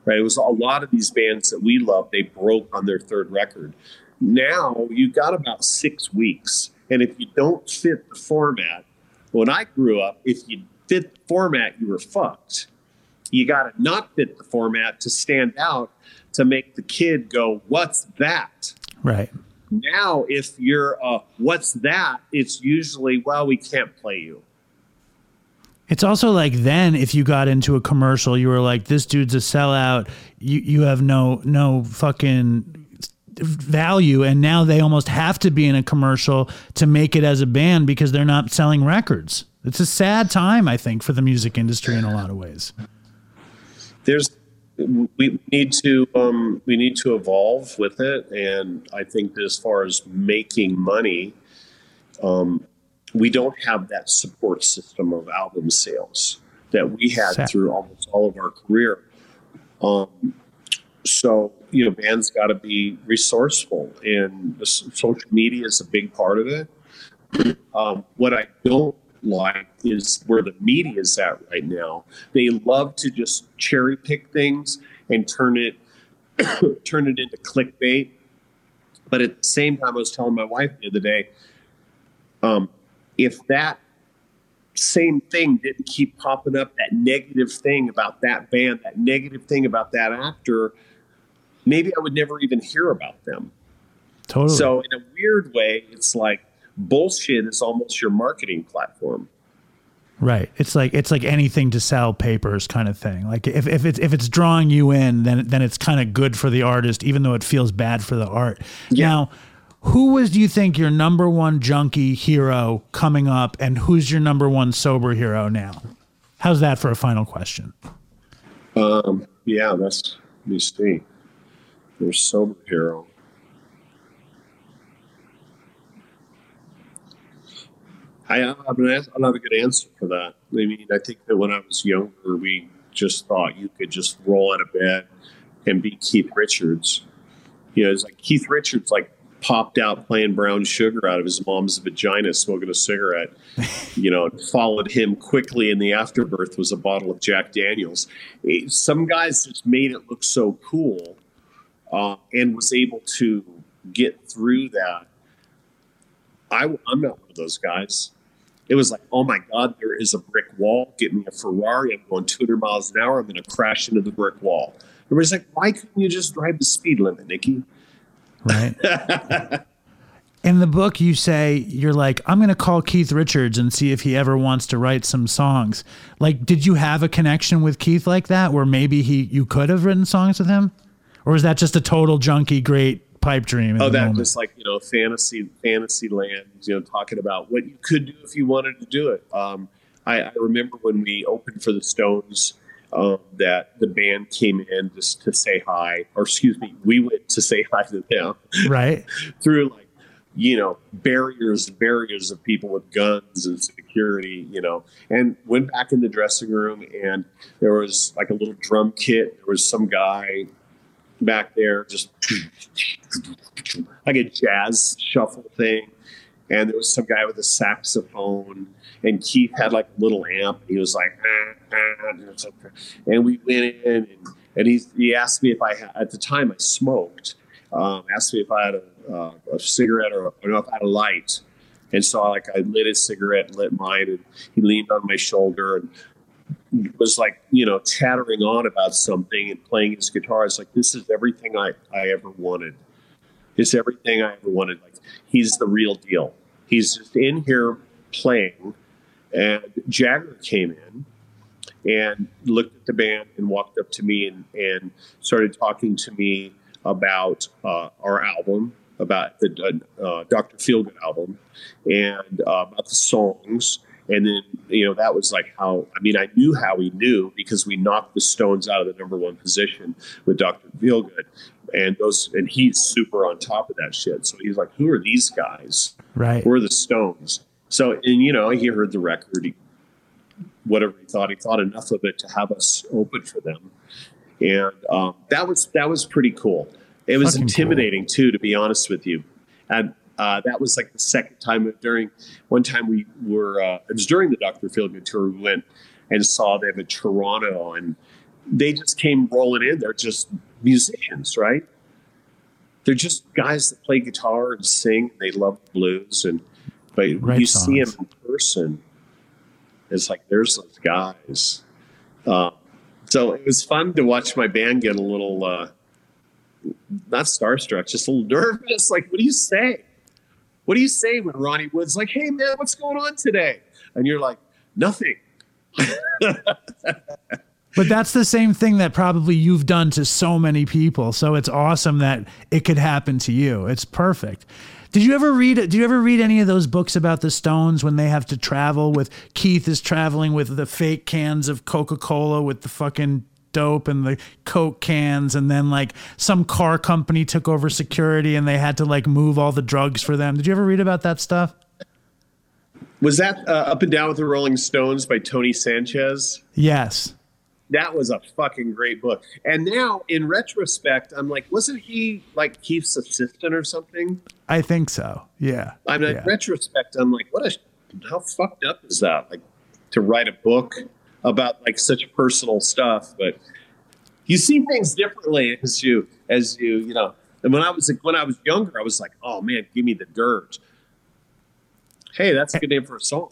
Right, it was a lot of these bands that we loved, they broke on their third record. Now you got about six weeks. And if you don't fit the format, when I grew up, if you fit the format, you were fucked. You got to not fit the format to stand out, to make the kid go, what's that? Right. Now, if you're a what's that, it's usually, well, we can't play you. It's also like then if you got into a commercial, you were like, this dude's a sellout. You you have no no fucking value. And now they almost have to be in a commercial to make it as a band because they're not selling records. It's a sad time, I think, for the music industry in a lot of ways. There's we need to um, we need to evolve with it. And I think as far as making money, um, we don't have that support system of album sales that we had through almost all of our career. Um, so, you know, bands got to be resourceful, and social media is a big part of it. Um, what I don't like is where the media is at right now. They love to just cherry pick things and turn it turn it into clickbait. But at the same time, I was telling my wife the other day, um, if that same thing didn't keep popping up, that negative thing about that band, that negative thing about that actor, maybe I would never even hear about them. Totally. So in a weird way, it's like bullshit is almost your marketing platform. Right. It's like it's like anything to sell papers kind of thing. Like if, if it's if it's drawing you in, then then it's kind of good for the artist, even though it feels bad for the art. Yeah. Now, who was, do you think, your number one junkie hero coming up, and who's your number one sober hero now? How's that for a final question? Um. Yeah. That's let me see. Your sober hero. I, I mean, I don't have a good answer for that. I mean, I think that when I was younger, we just thought you could just roll out of bed and be Keith Richards. You know, it's like Keith Richards, like, popped out playing brown sugar out of his mom's vagina, smoking a cigarette, you know, and followed him quickly in the afterbirth was a bottle of Jack Daniels. Some guys just made it look so cool uh, and was able to get through that. I, I'm not one of those guys. It was like, oh my God, there is a brick wall. Get me a Ferrari. I'm going two hundred miles an hour. I'm going to crash into the brick wall. Everybody's like, why couldn't you just drive the speed limit, Nikki? Right. In the book, you say, you're like, I'm going to call Keith Richards and see if he ever wants to write some songs. Like, did you have a connection with Keith like that where maybe he you could have written songs with him? Or is that just a total junkie, great pipe dream? Oh, that was like, you know, fantasy, fantasy land, you know, talking about what you could do if you wanted to do it. Um, I, I remember when we opened for the Stones, um, that the band came in just to say hi, or excuse me, we went to say hi to them. Right. Through like, you know, barriers, barriers of people with guns and security, you know, and went back in the dressing room, and there was like a little drum kit. There was some guy back there, just like a jazz shuffle thing, and there was some guy with a saxophone, and Keith had like a little amp. He was like, ah, ah, and we went in, and, and he he asked me if I had, at the time I smoked, um, asked me if I had a, uh, a cigarette or, or no, if I had a light, and so like I lit his cigarette, and lit mine, and he leaned on my shoulder and was like, you know, chattering on about something and playing his guitar. It's like, this is everything I, I ever wanted. It's everything I ever wanted. Like, he's the real deal. He's just in here playing. And Jagger came in and looked at the band and walked up to me and, and started talking to me about uh, our album, about the uh, Doctor Feelgood album, and uh, about the songs. And then, you know, that was like how, I mean, I knew how he knew, because we knocked the Stones out of the number one position with Doctor Feelgood. And those, and he's super on top of that shit. So he's like, who are these guys? Right. Who are the Stones? So, and you know, he heard the record, he, whatever he thought, he thought enough of it to have us open for them. And um, that was, that was pretty cool. It was Fucking intimidating cool. too, to be honest with you. And Uh, that was like the second time during one time we were, uh, it was during the Doctor Feelgood tour. We went and saw them in Toronto, and they just came rolling in. They're just musicians, right? They're just guys that play guitar and sing. They love blues. And, but Red you songs. See them in person, it's like, there's those guys. Uh, so it was fun to watch my band get a little, uh, not starstruck, just a little nervous. Like, what do you say? What do you say when Ronnie Wood's like, hey, man, what's going on today? And you're like, nothing. But that's the same thing that probably you've done to so many people. So it's awesome that it could happen to you. It's perfect. Did you ever read Did you ever read any of those books about the Stones when they have to travel with Keith is traveling with the fake cans of Coca-Cola with the fucking dope and the Coke cans, and then like some car company took over security and they had to like move all the drugs for them? Did you ever read about that stuff? Was that uh, Up and Down with the Rolling Stones by Tony Sanchez? Yes. That was a fucking great book. And now, in retrospect, I'm like, wasn't he like Keith's assistant or something? I think so. Yeah. I mean, yeah. In retrospect, I'm like, what a, how fucked up is that? Like, to write a book about like such personal stuff, but you see things differently as you, as you, you know. And when I was like, when I was younger, I was like, oh man, give me The Dirt. Hey, that's a good name for a song.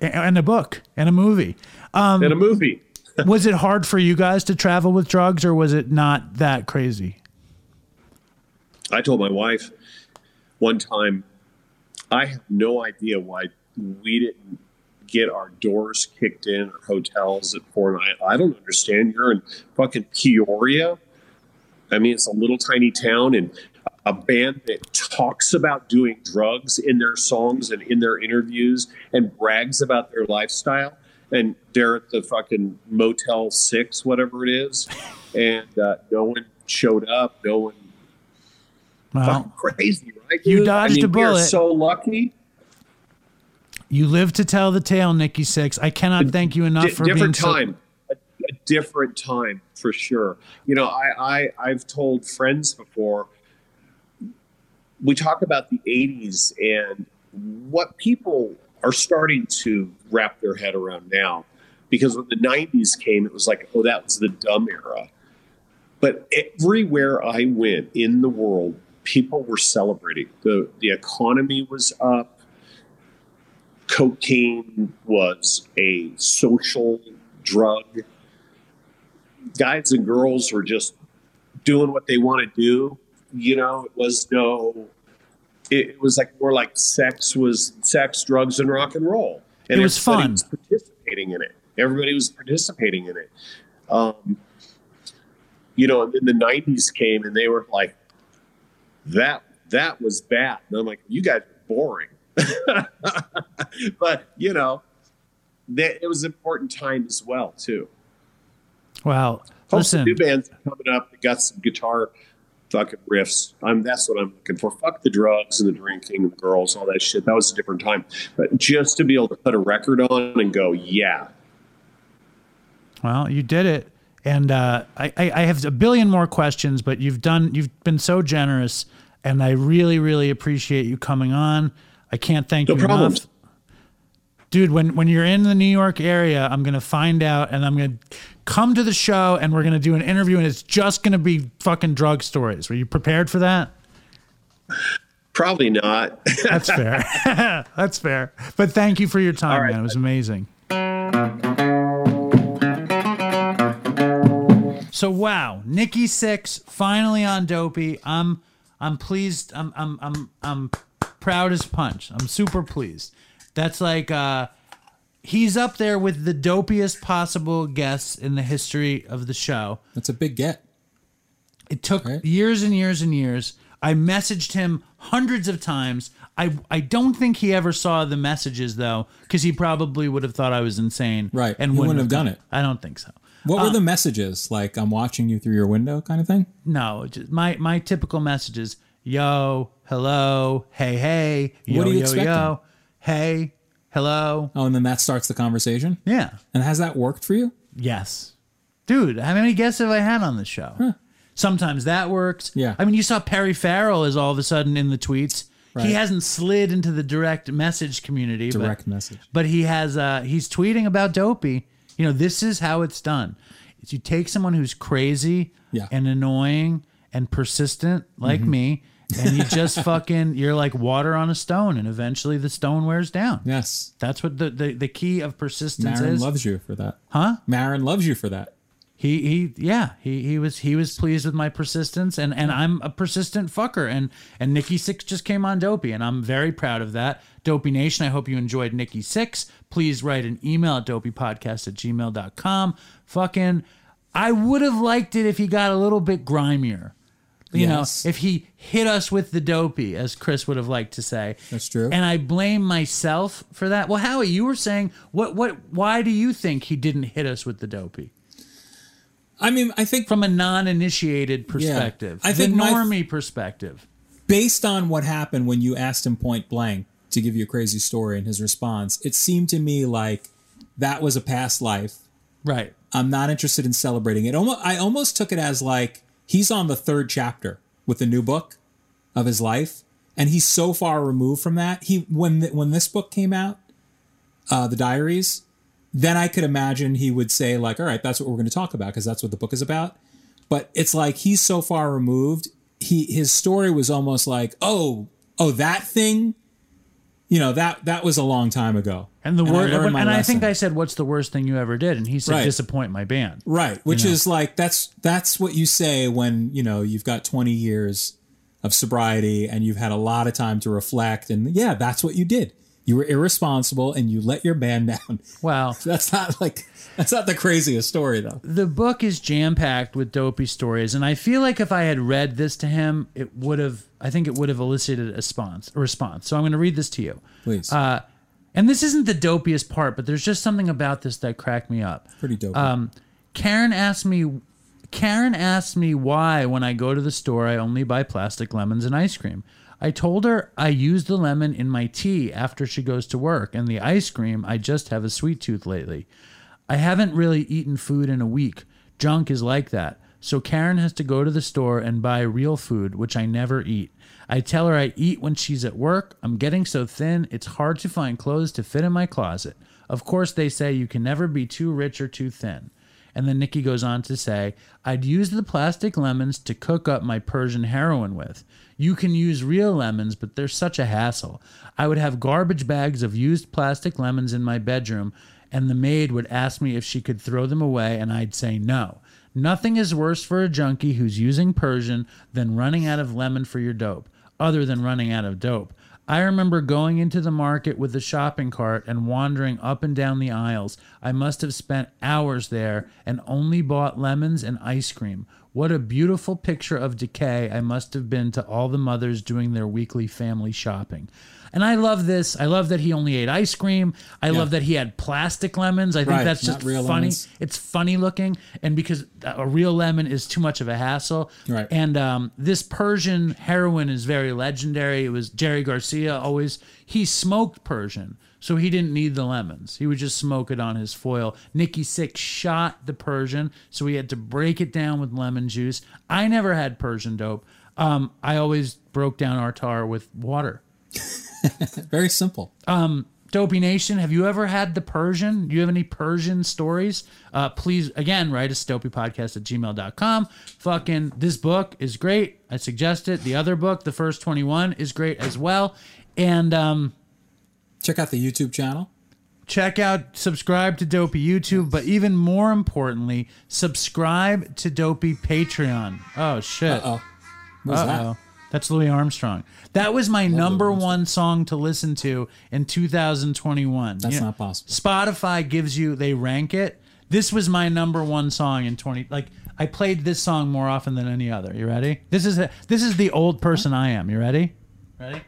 And a book, and a movie. Um, and a movie. Was it hard for you guys to travel with drugs, or was it not that crazy? I told my wife one time, I have no idea why we didn't get our doors kicked in or hotels at four night. I don't understand. You're in fucking Peoria. I mean, it's a little tiny town, and a band that talks about doing drugs in their songs and in their interviews and brags about their lifestyle. And they're at the fucking Motel six, whatever it is. And uh, no one showed up. No one. Wow. Fucking crazy, right? Dude? You dodged I mean, a bullet. We're so lucky. You live to tell the tale, Nikki Sixx. I cannot a, thank you enough d- for different being time. So- a, a different time, for sure. You know, I, I, I've told friends before, we talk about the eighties and what people are starting to wrap their head around now, because when the nineties came, it was like, oh, that was the dumb era. But everywhere I went in the world, people were celebrating. The the economy was up. Cocaine was a social drug. Guys and girls were just doing what they want to do. You know, it was no... It was like more like sex was sex, drugs, and rock and roll. And it was everybody fun. Was participating in it. Everybody was participating in it. Um, you know, and then the nineties came, and they were like, "That that was bad." And I'm like, "You guys are boring." But you know, that it was an important time as well, too. Wow! Listen, new bands are coming up. They got some guitar. Fucking riffs. I'm. That's what I'm looking for. Fuck the drugs and the drinking and the girls, all that shit. That was a different time. But just to be able to put a record on and go, yeah. Well, you did it, and uh, I, I have a billion more questions, but you've done. You've been so generous, and I really, really appreciate you coming on. I can't thank no you problem. enough, dude. When when you're in the New York area, I'm gonna find out, and I'm gonna. Come to the show, and we're going to do an interview, and it's just going to be fucking drug stories. Were you prepared for that? Probably not. That's fair. That's fair. But thank you for your time, right, man. It was amazing. So, wow. Nikki Sixx finally on Dopey. I'm, I'm pleased. I'm, I'm, I'm, I'm proud as punch. I'm super pleased. That's like, uh, he's up there with the dopiest possible guests in the history of the show. That's a big get. It took right? years and years and years. I messaged him hundreds of times. I, I don't think he ever saw the messages, though, because he probably would have thought I was insane. Right. And wouldn't, wouldn't have done it. I don't think so. What uh, were the messages? Like, I'm watching you through your window kind of thing? No. Just my, my typical messages. Yo, hello, hey, hey, yo, what are you yo, expecting? yo, hey. Hello. Oh, and then that starts the conversation? Yeah. And has that worked for you? Yes. Dude, how many guests have I had on the show? Huh. Sometimes that works. Yeah. I mean, you saw Perry Farrell is all of a sudden in the tweets. Right. He hasn't slid into the direct message community. Direct but, message. But he has, uh, he's tweeting about Dopey. You know, this is how it's done. It's you take someone who's crazy yeah. and annoying and persistent like mm-hmm. me. And you just fucking, you're like water on a stone, and eventually the stone wears down. Yes. That's what the, the, the key of persistence Maron is. Maron loves you for that. Huh? Maron loves you for that. He, he, yeah, he, he was, he was pleased with my persistence, and, and I'm a persistent fucker, and, and Nikki Sixx just came on Dopey, and I'm very proud of that. Dopey Nation, I hope you enjoyed Nikki Sixx. Please write an email at dopeypodcast at gmail dot com. Fucking, I would have liked it if he got a little bit grimier. You yes. know, if he hit us with the dopey, as Chris would have liked to say. That's true. And I blame myself for that. Well, Howie, you were saying, what, what, why do you think he didn't hit us with the dopey? I mean, I think... From a non-initiated perspective. Yeah, I think the normie my, perspective. Based on what happened when you asked him point blank to give you a crazy story and his response, it seemed to me like that was a past life. Right. I'm not interested in celebrating it. Almost, I almost took it as like he's on the third chapter with a new book of his life, and he's so far removed from that. He when th- when this book came out, uh, The Diaries, then I could imagine he would say like, all right, that's what we're going to talk about because that's what the book is about. But it's like he's so far removed. He his story was almost like, oh, oh, that thing. You know, that that was a long time ago. And the word, and, I, and I think I said, what's the worst thing you ever did? And he said, right. disappoint my band. Right. Which you know? is like, that's that's what you say when, you know, you've got twenty years of sobriety and you've had a lot of time to reflect. And yeah, that's what you did. You were irresponsible and you let your band down. Wow. That's not like, that's not the craziest story though. The book is jam packed with dopey stories. And I feel like if I had read this to him, it would have, I think it would have elicited a response, a response. So I'm going to read this to you. Please. Uh, and this isn't the dopiest part, but there's just something about this that cracked me up. Pretty dope. Um, Karen asked me, Karen asked me why when I go to the store, I only buy plastic lemons and ice cream. I told her I use the lemon in my tea after she goes to work, and the ice cream, I just have a sweet tooth lately. I haven't really eaten food in a week. Junk is like that. So Karen has to go to the store and buy real food, which I never eat. I tell her I eat when she's at work. I'm getting so thin, it's hard to find clothes to fit in my closet. Of course, they say you can never be too rich or too thin. And then Nikki goes on to say, I'd use the plastic lemons to cook up my Persian heroin with. You can use real lemons, but they're such a hassle. I would have garbage bags of used plastic lemons in my bedroom, and the maid would ask me if she could throw them away, and I'd say no. Nothing is worse for a junkie who's using Persian than running out of lemon for your dope, other than running out of dope. I remember going into the market with the shopping cart and wandering up and down the aisles. I must have spent hours there and only bought lemons and ice cream. What a beautiful picture of decay I must have been to all the mothers doing their weekly family shopping. And I love this. I love that he only ate ice cream. I yeah. love that he had plastic lemons. I think right. that's just funny. Lemons. It's funny looking. And because a real lemon is too much of a hassle. Right. And um, this Persian heroin is very legendary. It was Jerry Garcia always, he smoked Persian. So he didn't need the lemons. He would just smoke it on his foil. Nikki Sixx shot the Persian. So he had to break it down with lemon juice. I never had Persian dope. Um, I always broke down our tar with water. Very simple. Um, Dopey Nation, have you ever had the Persian? Do you have any Persian stories? Uh, please, again, write us dopeypodcast at gmail dot com. Fucking, this book is great. I suggest it. The other book, The First twenty-one, is great as well. And um, check out the YouTube channel. Check out, subscribe to Dopey YouTube, but even more importantly, subscribe to Dopey Patreon. Oh, shit. Uh-oh. What was Uh-oh. that? That's Louis Armstrong. That was my number one song to listen to in two thousand twenty-one. That's you know, not possible. Spotify gives you, they rank it. This was my number one song in twenty. Like I played this song more often than any other. You ready? This is a, this is the old person I am. You ready? Ready?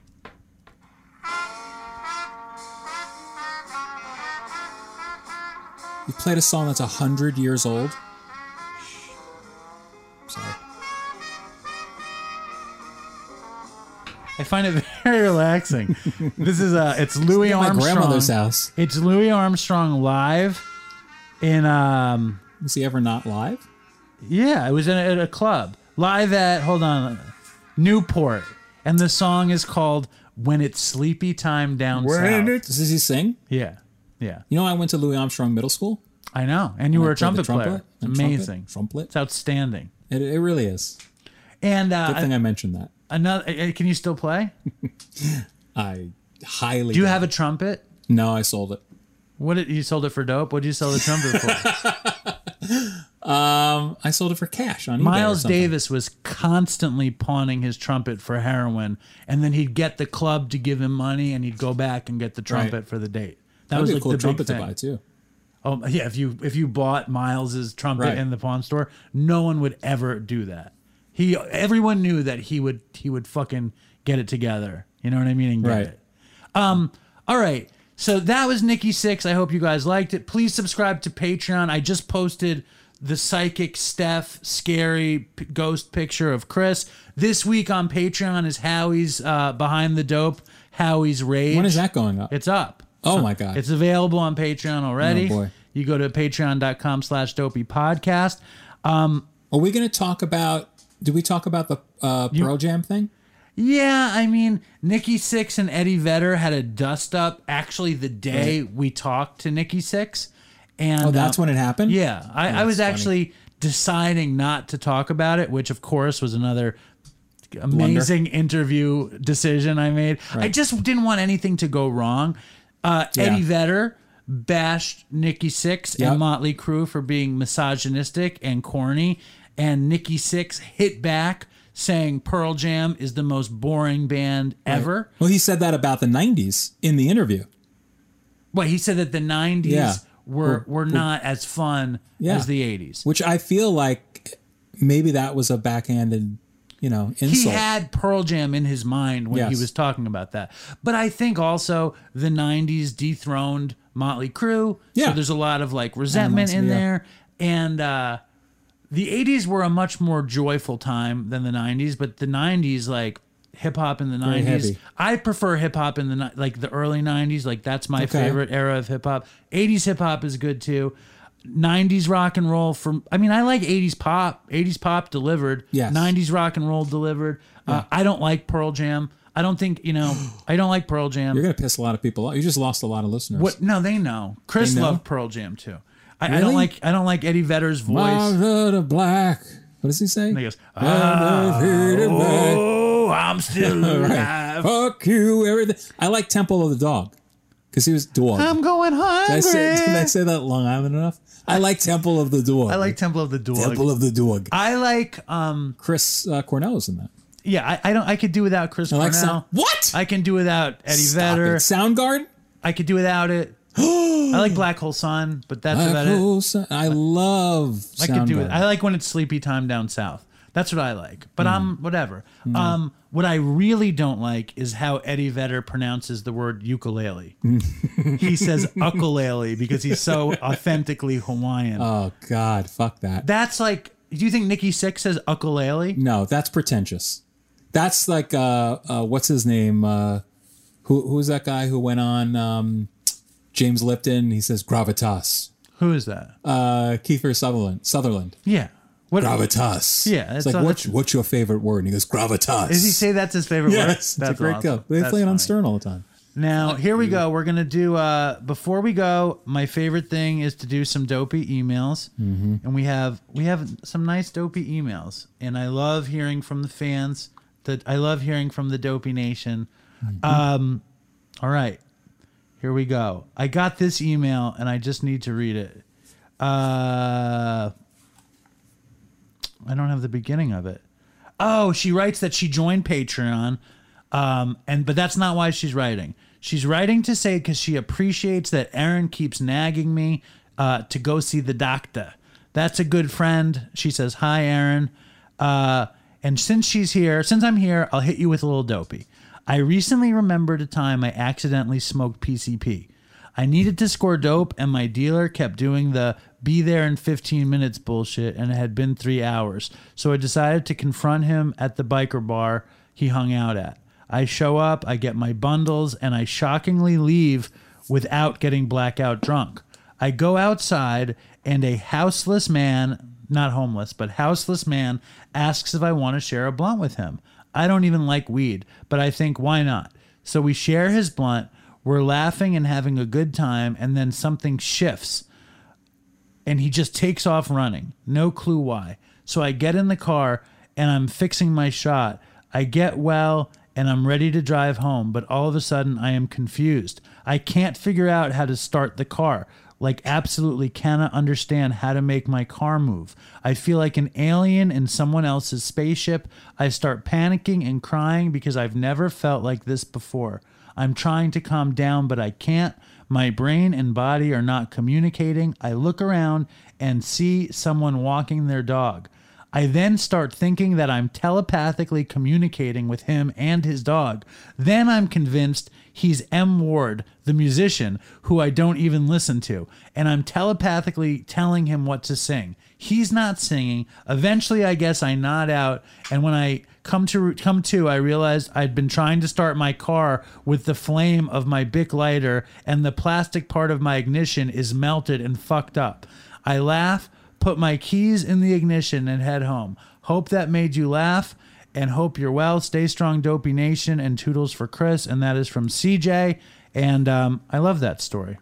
You played a song that's a hundred years old. Sorry. I find it very relaxing. This is uh it's Louis it's Armstrong. My grandmother's house. It's Louis Armstrong live in um was he ever not live? Yeah, it was in a, at a club. Live at hold on Newport. And the song is called When It's Sleepy Time Down South. Does he sing? Yeah. Yeah. You know I went to Louis Armstrong Middle School? I know. And you and were I a trumpet, trumpet player. It's amazing. Trumpet. It's outstanding. It, it really is. And uh, good thing I, I mentioned that. Another, can you still play? I highly. Do you have it. a trumpet? No, I sold it. What did you sold it for? Dope. What did you sell the trumpet for? um, I sold it for cash on eBay. Miles Davis was constantly pawning his trumpet for heroin, and then he'd get the club to give him money, and he'd go back and get the trumpet right. for the date. That That'd was be like a cool the trumpet to buy too. Oh yeah, if you if you bought Miles's trumpet right. in the pawn store, no one would ever do that. He, everyone knew that he would, he would fucking get it together. You know what I mean? And get right. it. Um, all right. So that was Nikki Sixx. I hope you guys liked it. Please subscribe to Patreon. I just posted the psychic Steph scary p- ghost picture of Chris. This week on Patreon is Howie's uh, Behind the Dope, Howie's Rage. When is that going up? It's up. Oh so my God. It's available on Patreon already. Oh boy. You go to patreon dot com slash dopey podcast. Um, Are we going to talk about, did we talk about the uh, Pearl Jam thing? Yeah, I mean, Nikki Sixx and Eddie Vedder had a dust-up actually the day we talked to Nikki Sixx. And, oh, that's uh, when it happened? Yeah. I, oh, I was funny. actually deciding not to talk about it, which, of course, was another amazing Wonder. interview decision I made. Right. I just didn't want anything to go wrong. Uh, yeah. Eddie Vedder bashed Nikki Sixx yep. and Mötley Crüe for being misogynistic and corny, and Nikki Sixx hit back saying Pearl Jam is the most boring band ever. Right. Well, he said that about the nineties in the interview. Well, he said that the nineties yeah. were, were, were not as fun yeah. as the eighties. Which I feel like maybe that was a backhanded, you know, insult. He had Pearl Jam in his mind when yes. he was talking about that. But I think also the nineties dethroned Mötley Crüe. Yeah. So there's a lot of like resentment Animals, in yeah. there. And, uh, the eighties were a much more joyful time than the nineties, but the nineties, like hip-hop in the nineties, I prefer hip-hop in the like the early nineties. Like, that's my okay. favorite era of hip-hop. eighties hip-hop is good, too. nineties rock and roll. From I mean, I like eighties pop. eighties pop delivered. Yes. nineties rock and roll delivered. Yeah. Uh, I don't like Pearl Jam. I don't think, you know, I don't like Pearl Jam. You're going to piss a lot of people off. You just lost a lot of listeners. What? No, they know. Chris they know? loved Pearl Jam, too. I, really? I don't like I don't like Eddie Vedder's voice. The black. What does he say? And he goes, ah, oh, I'm still alive. Right. Fuck you, everything. I like Temple of the Dog because he was dog. I'm going hungry. Did I, say, did I say that Long Island enough? I like Temple of the Dog. I like Temple of the Dog. Temple of the Dog. I like um, Chris uh, Cornell is in that. Yeah, I, I don't. I could do without Chris I Cornell. Like Sound- what? I can do without Eddie Stop Vedder. It. Soundgarden. I could do without it. I like Black Hole Sun, but that's Black about Hole it. Sun. I love. I can do it. I like when it's sleepy time down south. That's what I like. But mm. I'm whatever. Mm. Um, what I really don't like is how Eddie Vedder pronounces the word ukulele. He says ukulele because he's so authentically Hawaiian. Oh God, fuck that. That's like. Do you think Nikki Sixx says ukulele? No, that's pretentious. That's like uh, uh what's his name? Uh, who who's that guy who went on? Um, James Lipton, he says gravitas. Who is that? Uh, Kiefer Sutherland. Sutherland. Yeah. What, gravitas. Yeah. It's, it's like, what's, what's your favorite word? And he goes, gravitas. Does he say that's his favorite yes, word? Yes. That's it's a great awesome. go. They that's play it funny. on Stern all the time. Now, here we go. We're going to do, uh, before we go, my favorite thing is to do some dopey emails. Mm-hmm. And we have we have some nice dopey emails. And I love hearing from the fans. That I love hearing from the Dopey Nation. Mm-hmm. Um, all right. Here we go. I got this email, and I just need to read it. Uh, I don't have the beginning of it. Oh, she writes that she joined Patreon, um, and but that's not why she's writing. She's writing to say because she appreciates that Aaron keeps nagging me uh, to go see the doctor. That's a good friend. She says, hi, Aaron. Uh, and since she's here, since I'm here, I'll hit you with a little dopey. I recently remembered a time I accidentally smoked P C P. I needed to score dope, and my dealer kept doing the be there in fifteen minutes bullshit, and it had been three hours. So I decided to confront him at the biker bar he hung out at. I show up, I get my bundles, and I shockingly leave without getting blackout drunk. I go outside, and a houseless man, not homeless, but houseless man asks if I want to share a blunt with him. I don't even like weed, but I think, why not? So we share his blunt. We're laughing and having a good time, and then something shifts, and he just takes off running. No clue why. So I get in the car, and I'm fixing my shot. I get well, and I'm ready to drive home, but all of a sudden, I am confused. I can't figure out how to start the car. Like, absolutely cannot understand how to make my car move. I feel like an alien in someone else's spaceship. I start panicking and crying because I've never felt like this before. I'm trying to calm down, but I can't. My brain and body are not communicating. I look around and see someone walking their dog. I then start thinking that I'm telepathically communicating with him and his dog. Then I'm convinced he's M. Ward, the musician, who I don't even listen to, and I'm telepathically telling him what to sing. He's not singing. Eventually, I guess I nod out, and when I Come to, come to, I realized I'd been trying to start my car with the flame of my Bic lighter, and the plastic part of my ignition is melted and fucked up. I laugh, put my keys in the ignition, and head home. Hope that made you laugh, and hope you're well. Stay strong, Dopey Nation, and toodles for Chris. And that is from C J. And um, I love that story.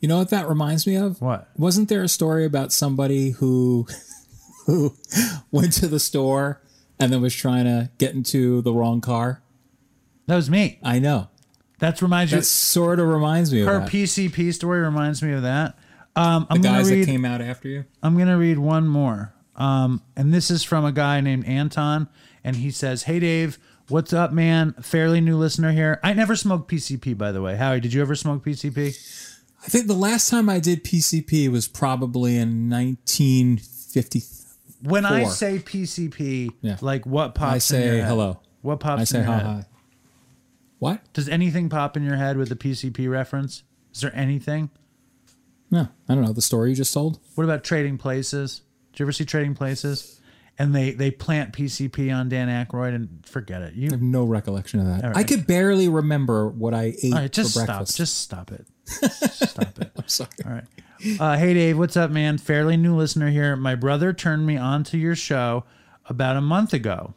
You know what that reminds me of? What? Wasn't there a story about somebody who who went to the store and then was trying to get into the wrong car? That was me. I know. That's reminds that you. That sort of reminds me of that. Her P C P story reminds me of that. Um, the I'm guys read, that came out after you? I'm going to read one more. Um, and this is from a guy named Anton. And he says, hey, Dave, what's up, man? Fairly new listener here. I never smoked P C P, by the way. Howie, did you ever smoke P C P? I think the last time I did P C P was probably in nineteen fifty-three. When I say P C P, yeah. Like what pops I say in your hello. Head? What pops I say in your hi, head? Hi. What? Does anything pop in your head with the P C P reference? Is there anything? No. I don't know. The story you just told? What about Trading Places? Did you ever see Trading Places? And they, they plant P C P on Dan Aykroyd and forget it. You I have no recollection of that. Right. I could barely remember what I ate right, just for breakfast. Stop. Just stop it. Stop it. I'm sorry. All right. Uh, hey, Dave, what's up, man? Fairly new listener here. My brother turned me on to your show about a month ago.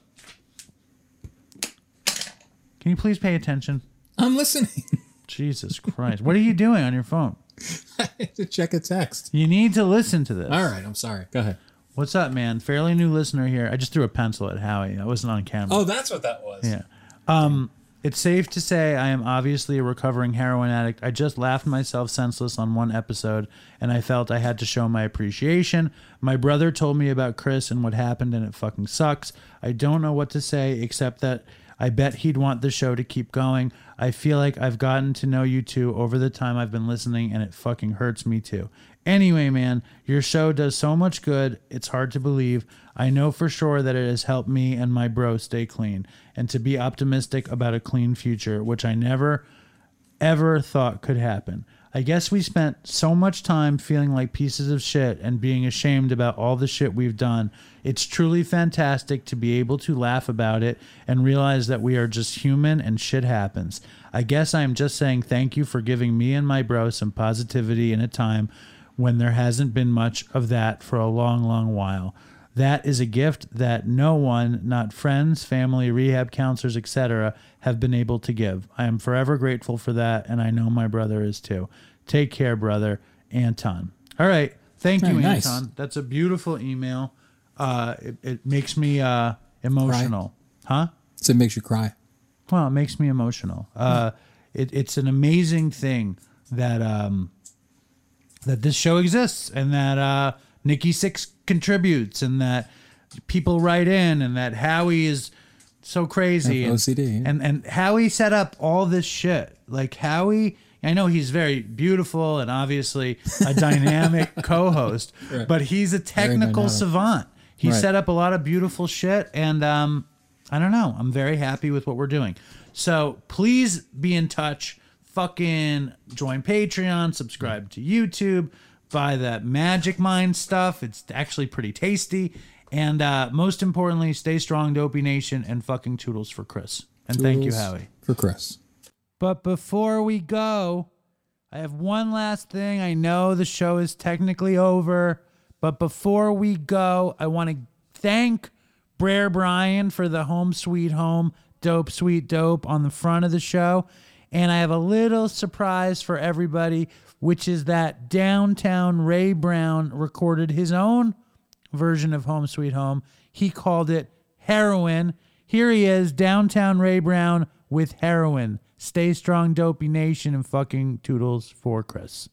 Can you please pay attention? I'm listening. Jesus Christ. What are you doing on your phone? I had to check a text. You need to listen to this. All right. I'm sorry. Go ahead. What's up, man? Fairly new listener here. I just threw a pencil at Howie. That wasn't on camera. Oh, that's what that was. Yeah. Um, it's safe to say I am obviously a recovering heroin addict. I just laughed myself senseless on one episode, and I felt I had to show my appreciation. My brother told me about Chris and what happened, and it fucking sucks. I don't know what to say except that I bet he'd want the show to keep going. I feel like I've gotten to know you two over the time I've been listening, and it fucking hurts me too. Anyway, man, your show does so much good, it's hard to believe. I know for sure that it has helped me and my bro stay clean and to be optimistic about a clean future, which I never, ever thought could happen. I guess we spent so much time feeling like pieces of shit and being ashamed about all the shit we've done. It's truly fantastic to be able to laugh about it and realize that we are just human and shit happens. I guess I'm just saying thank you for giving me and my bro some positivity in a time when there hasn't been much of that for a long, long while. That is a gift that no one, not friends, family, rehab counselors, et cetera, have been able to give. I am forever grateful for that, and I know my brother is too. Take care, brother. Anton. All right. Thank Very you, nice. Anton. That's a beautiful email. Uh, it, it makes me uh, emotional. Cry. Huh? So it makes you cry. Well, it makes me emotional. Uh, yeah. it, it's an amazing thing that... Um, that this show exists, and that uh, Nikki Sixx contributes, and that people write in, and that Howie is so crazy. And O C D. Yeah. And, and Howie set up all this shit. Like Howie, I know he's very beautiful and obviously a dynamic co-host, right. But he's a technical savant. He right. set up a lot of beautiful shit, and um, I don't know. I'm very happy with what we're doing. So please be in touch. Fucking join Patreon, subscribe to YouTube, buy that Magic Mind stuff. It's actually pretty tasty. And uh, most importantly, stay strong, Dopey Nation, and fucking toodles for Chris. And toodles thank you, Howie. For Chris. But before we go, I have one last thing. I know the show is technically over, but before we go, I want to thank Brer Brian for the Home Sweet Home Dope Sweet Dope on the front of the show. And I have a little surprise for everybody, which is that Downtown Ray Brown recorded his own version of Home Sweet Home. He called it Heroin. Here he is, Downtown Ray Brown with Heroin. Stay strong, Dopey Nation, and fucking toodles for Chris.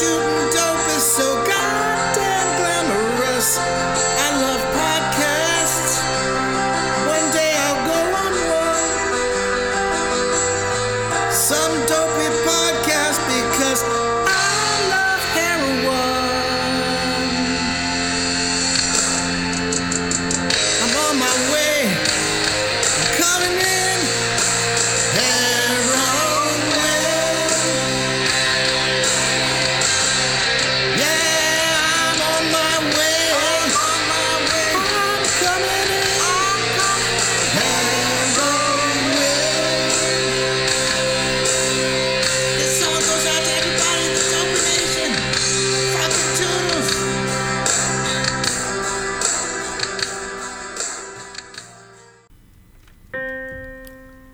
Shooting dope is so goddamn glamorous. I love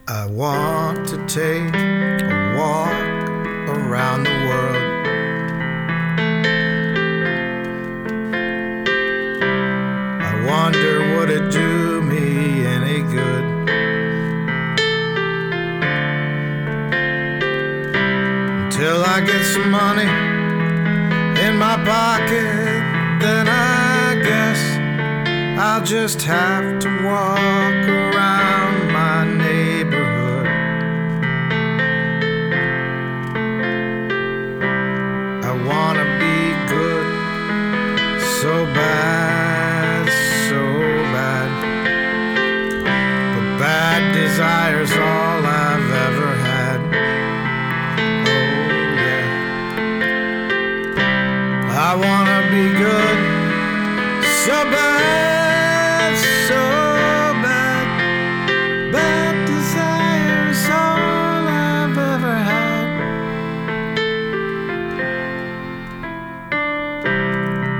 I want to take a walk around the world. I wonder would it do me any good. Until I get some money in my pocket, then I guess I'll just have to walk around my neighborhood. I wanna be good so bad, so bad, but bad desire's all I've ever had. Oh yeah, I wanna be good so bad, so bad, bad desire's all I've ever had.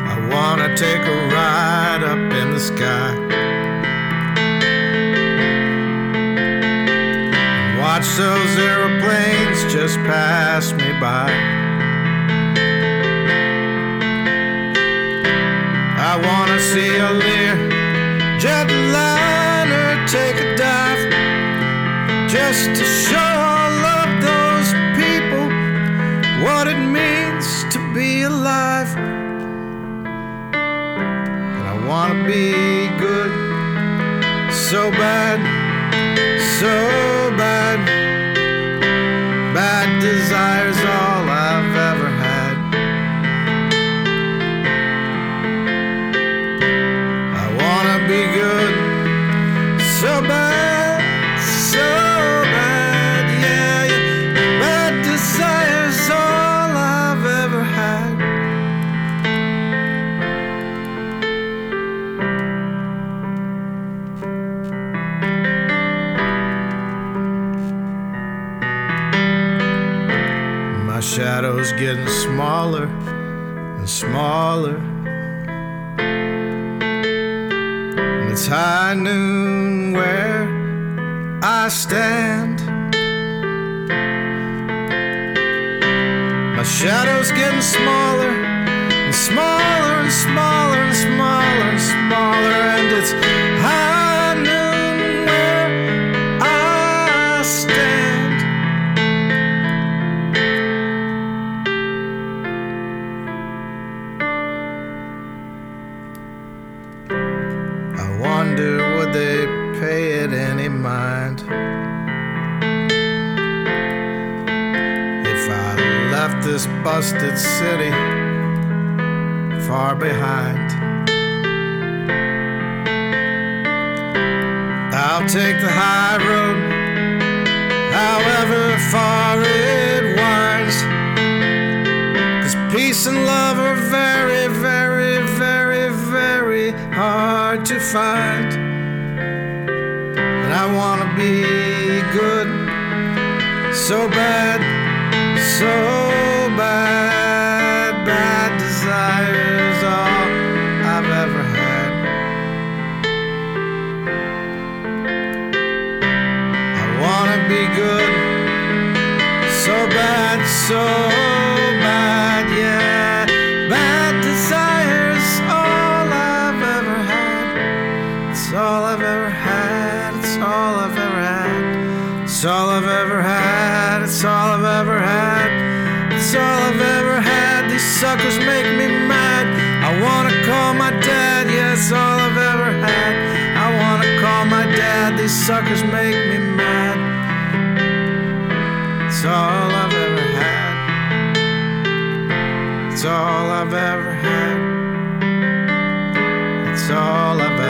I wanna take a ride up in the sky, watch those airplanes just pass me by. I wanna see a Lear jetliner take a dive, just to show all of those people what it means to be alive. I wanna be good so bad, so bad, bad desire's all I've ever had. I wanna be good so bad, so bad, yeah, yeah. Bad desire's all I've ever had. My shadow's getting smaller and smaller, and it's high noon where I stand. My shadow's getting smaller and smaller and smaller and smaller and smaller, and it's high noon where I stand. They pay it any mind if I left this busted city far behind? I'll take the high road, however far it winds, 'cause peace and love are very, very, very, very hard to find. I wanna be good so bad, so bad, bad desire's all I've ever had. I wanna be good so bad, so bad, yeah, bad desire's all I've ever had. It's all I've ever had. It's all I've ever had. It's all I've ever had. It's all I've ever had. It's all I've ever had. These suckers make me mad. I wanna call my dad. Yeah, it's all I've ever had. I wanna call my dad. These suckers make me mad. It's all I've ever had. It's all I've ever had. It's all I've ever had.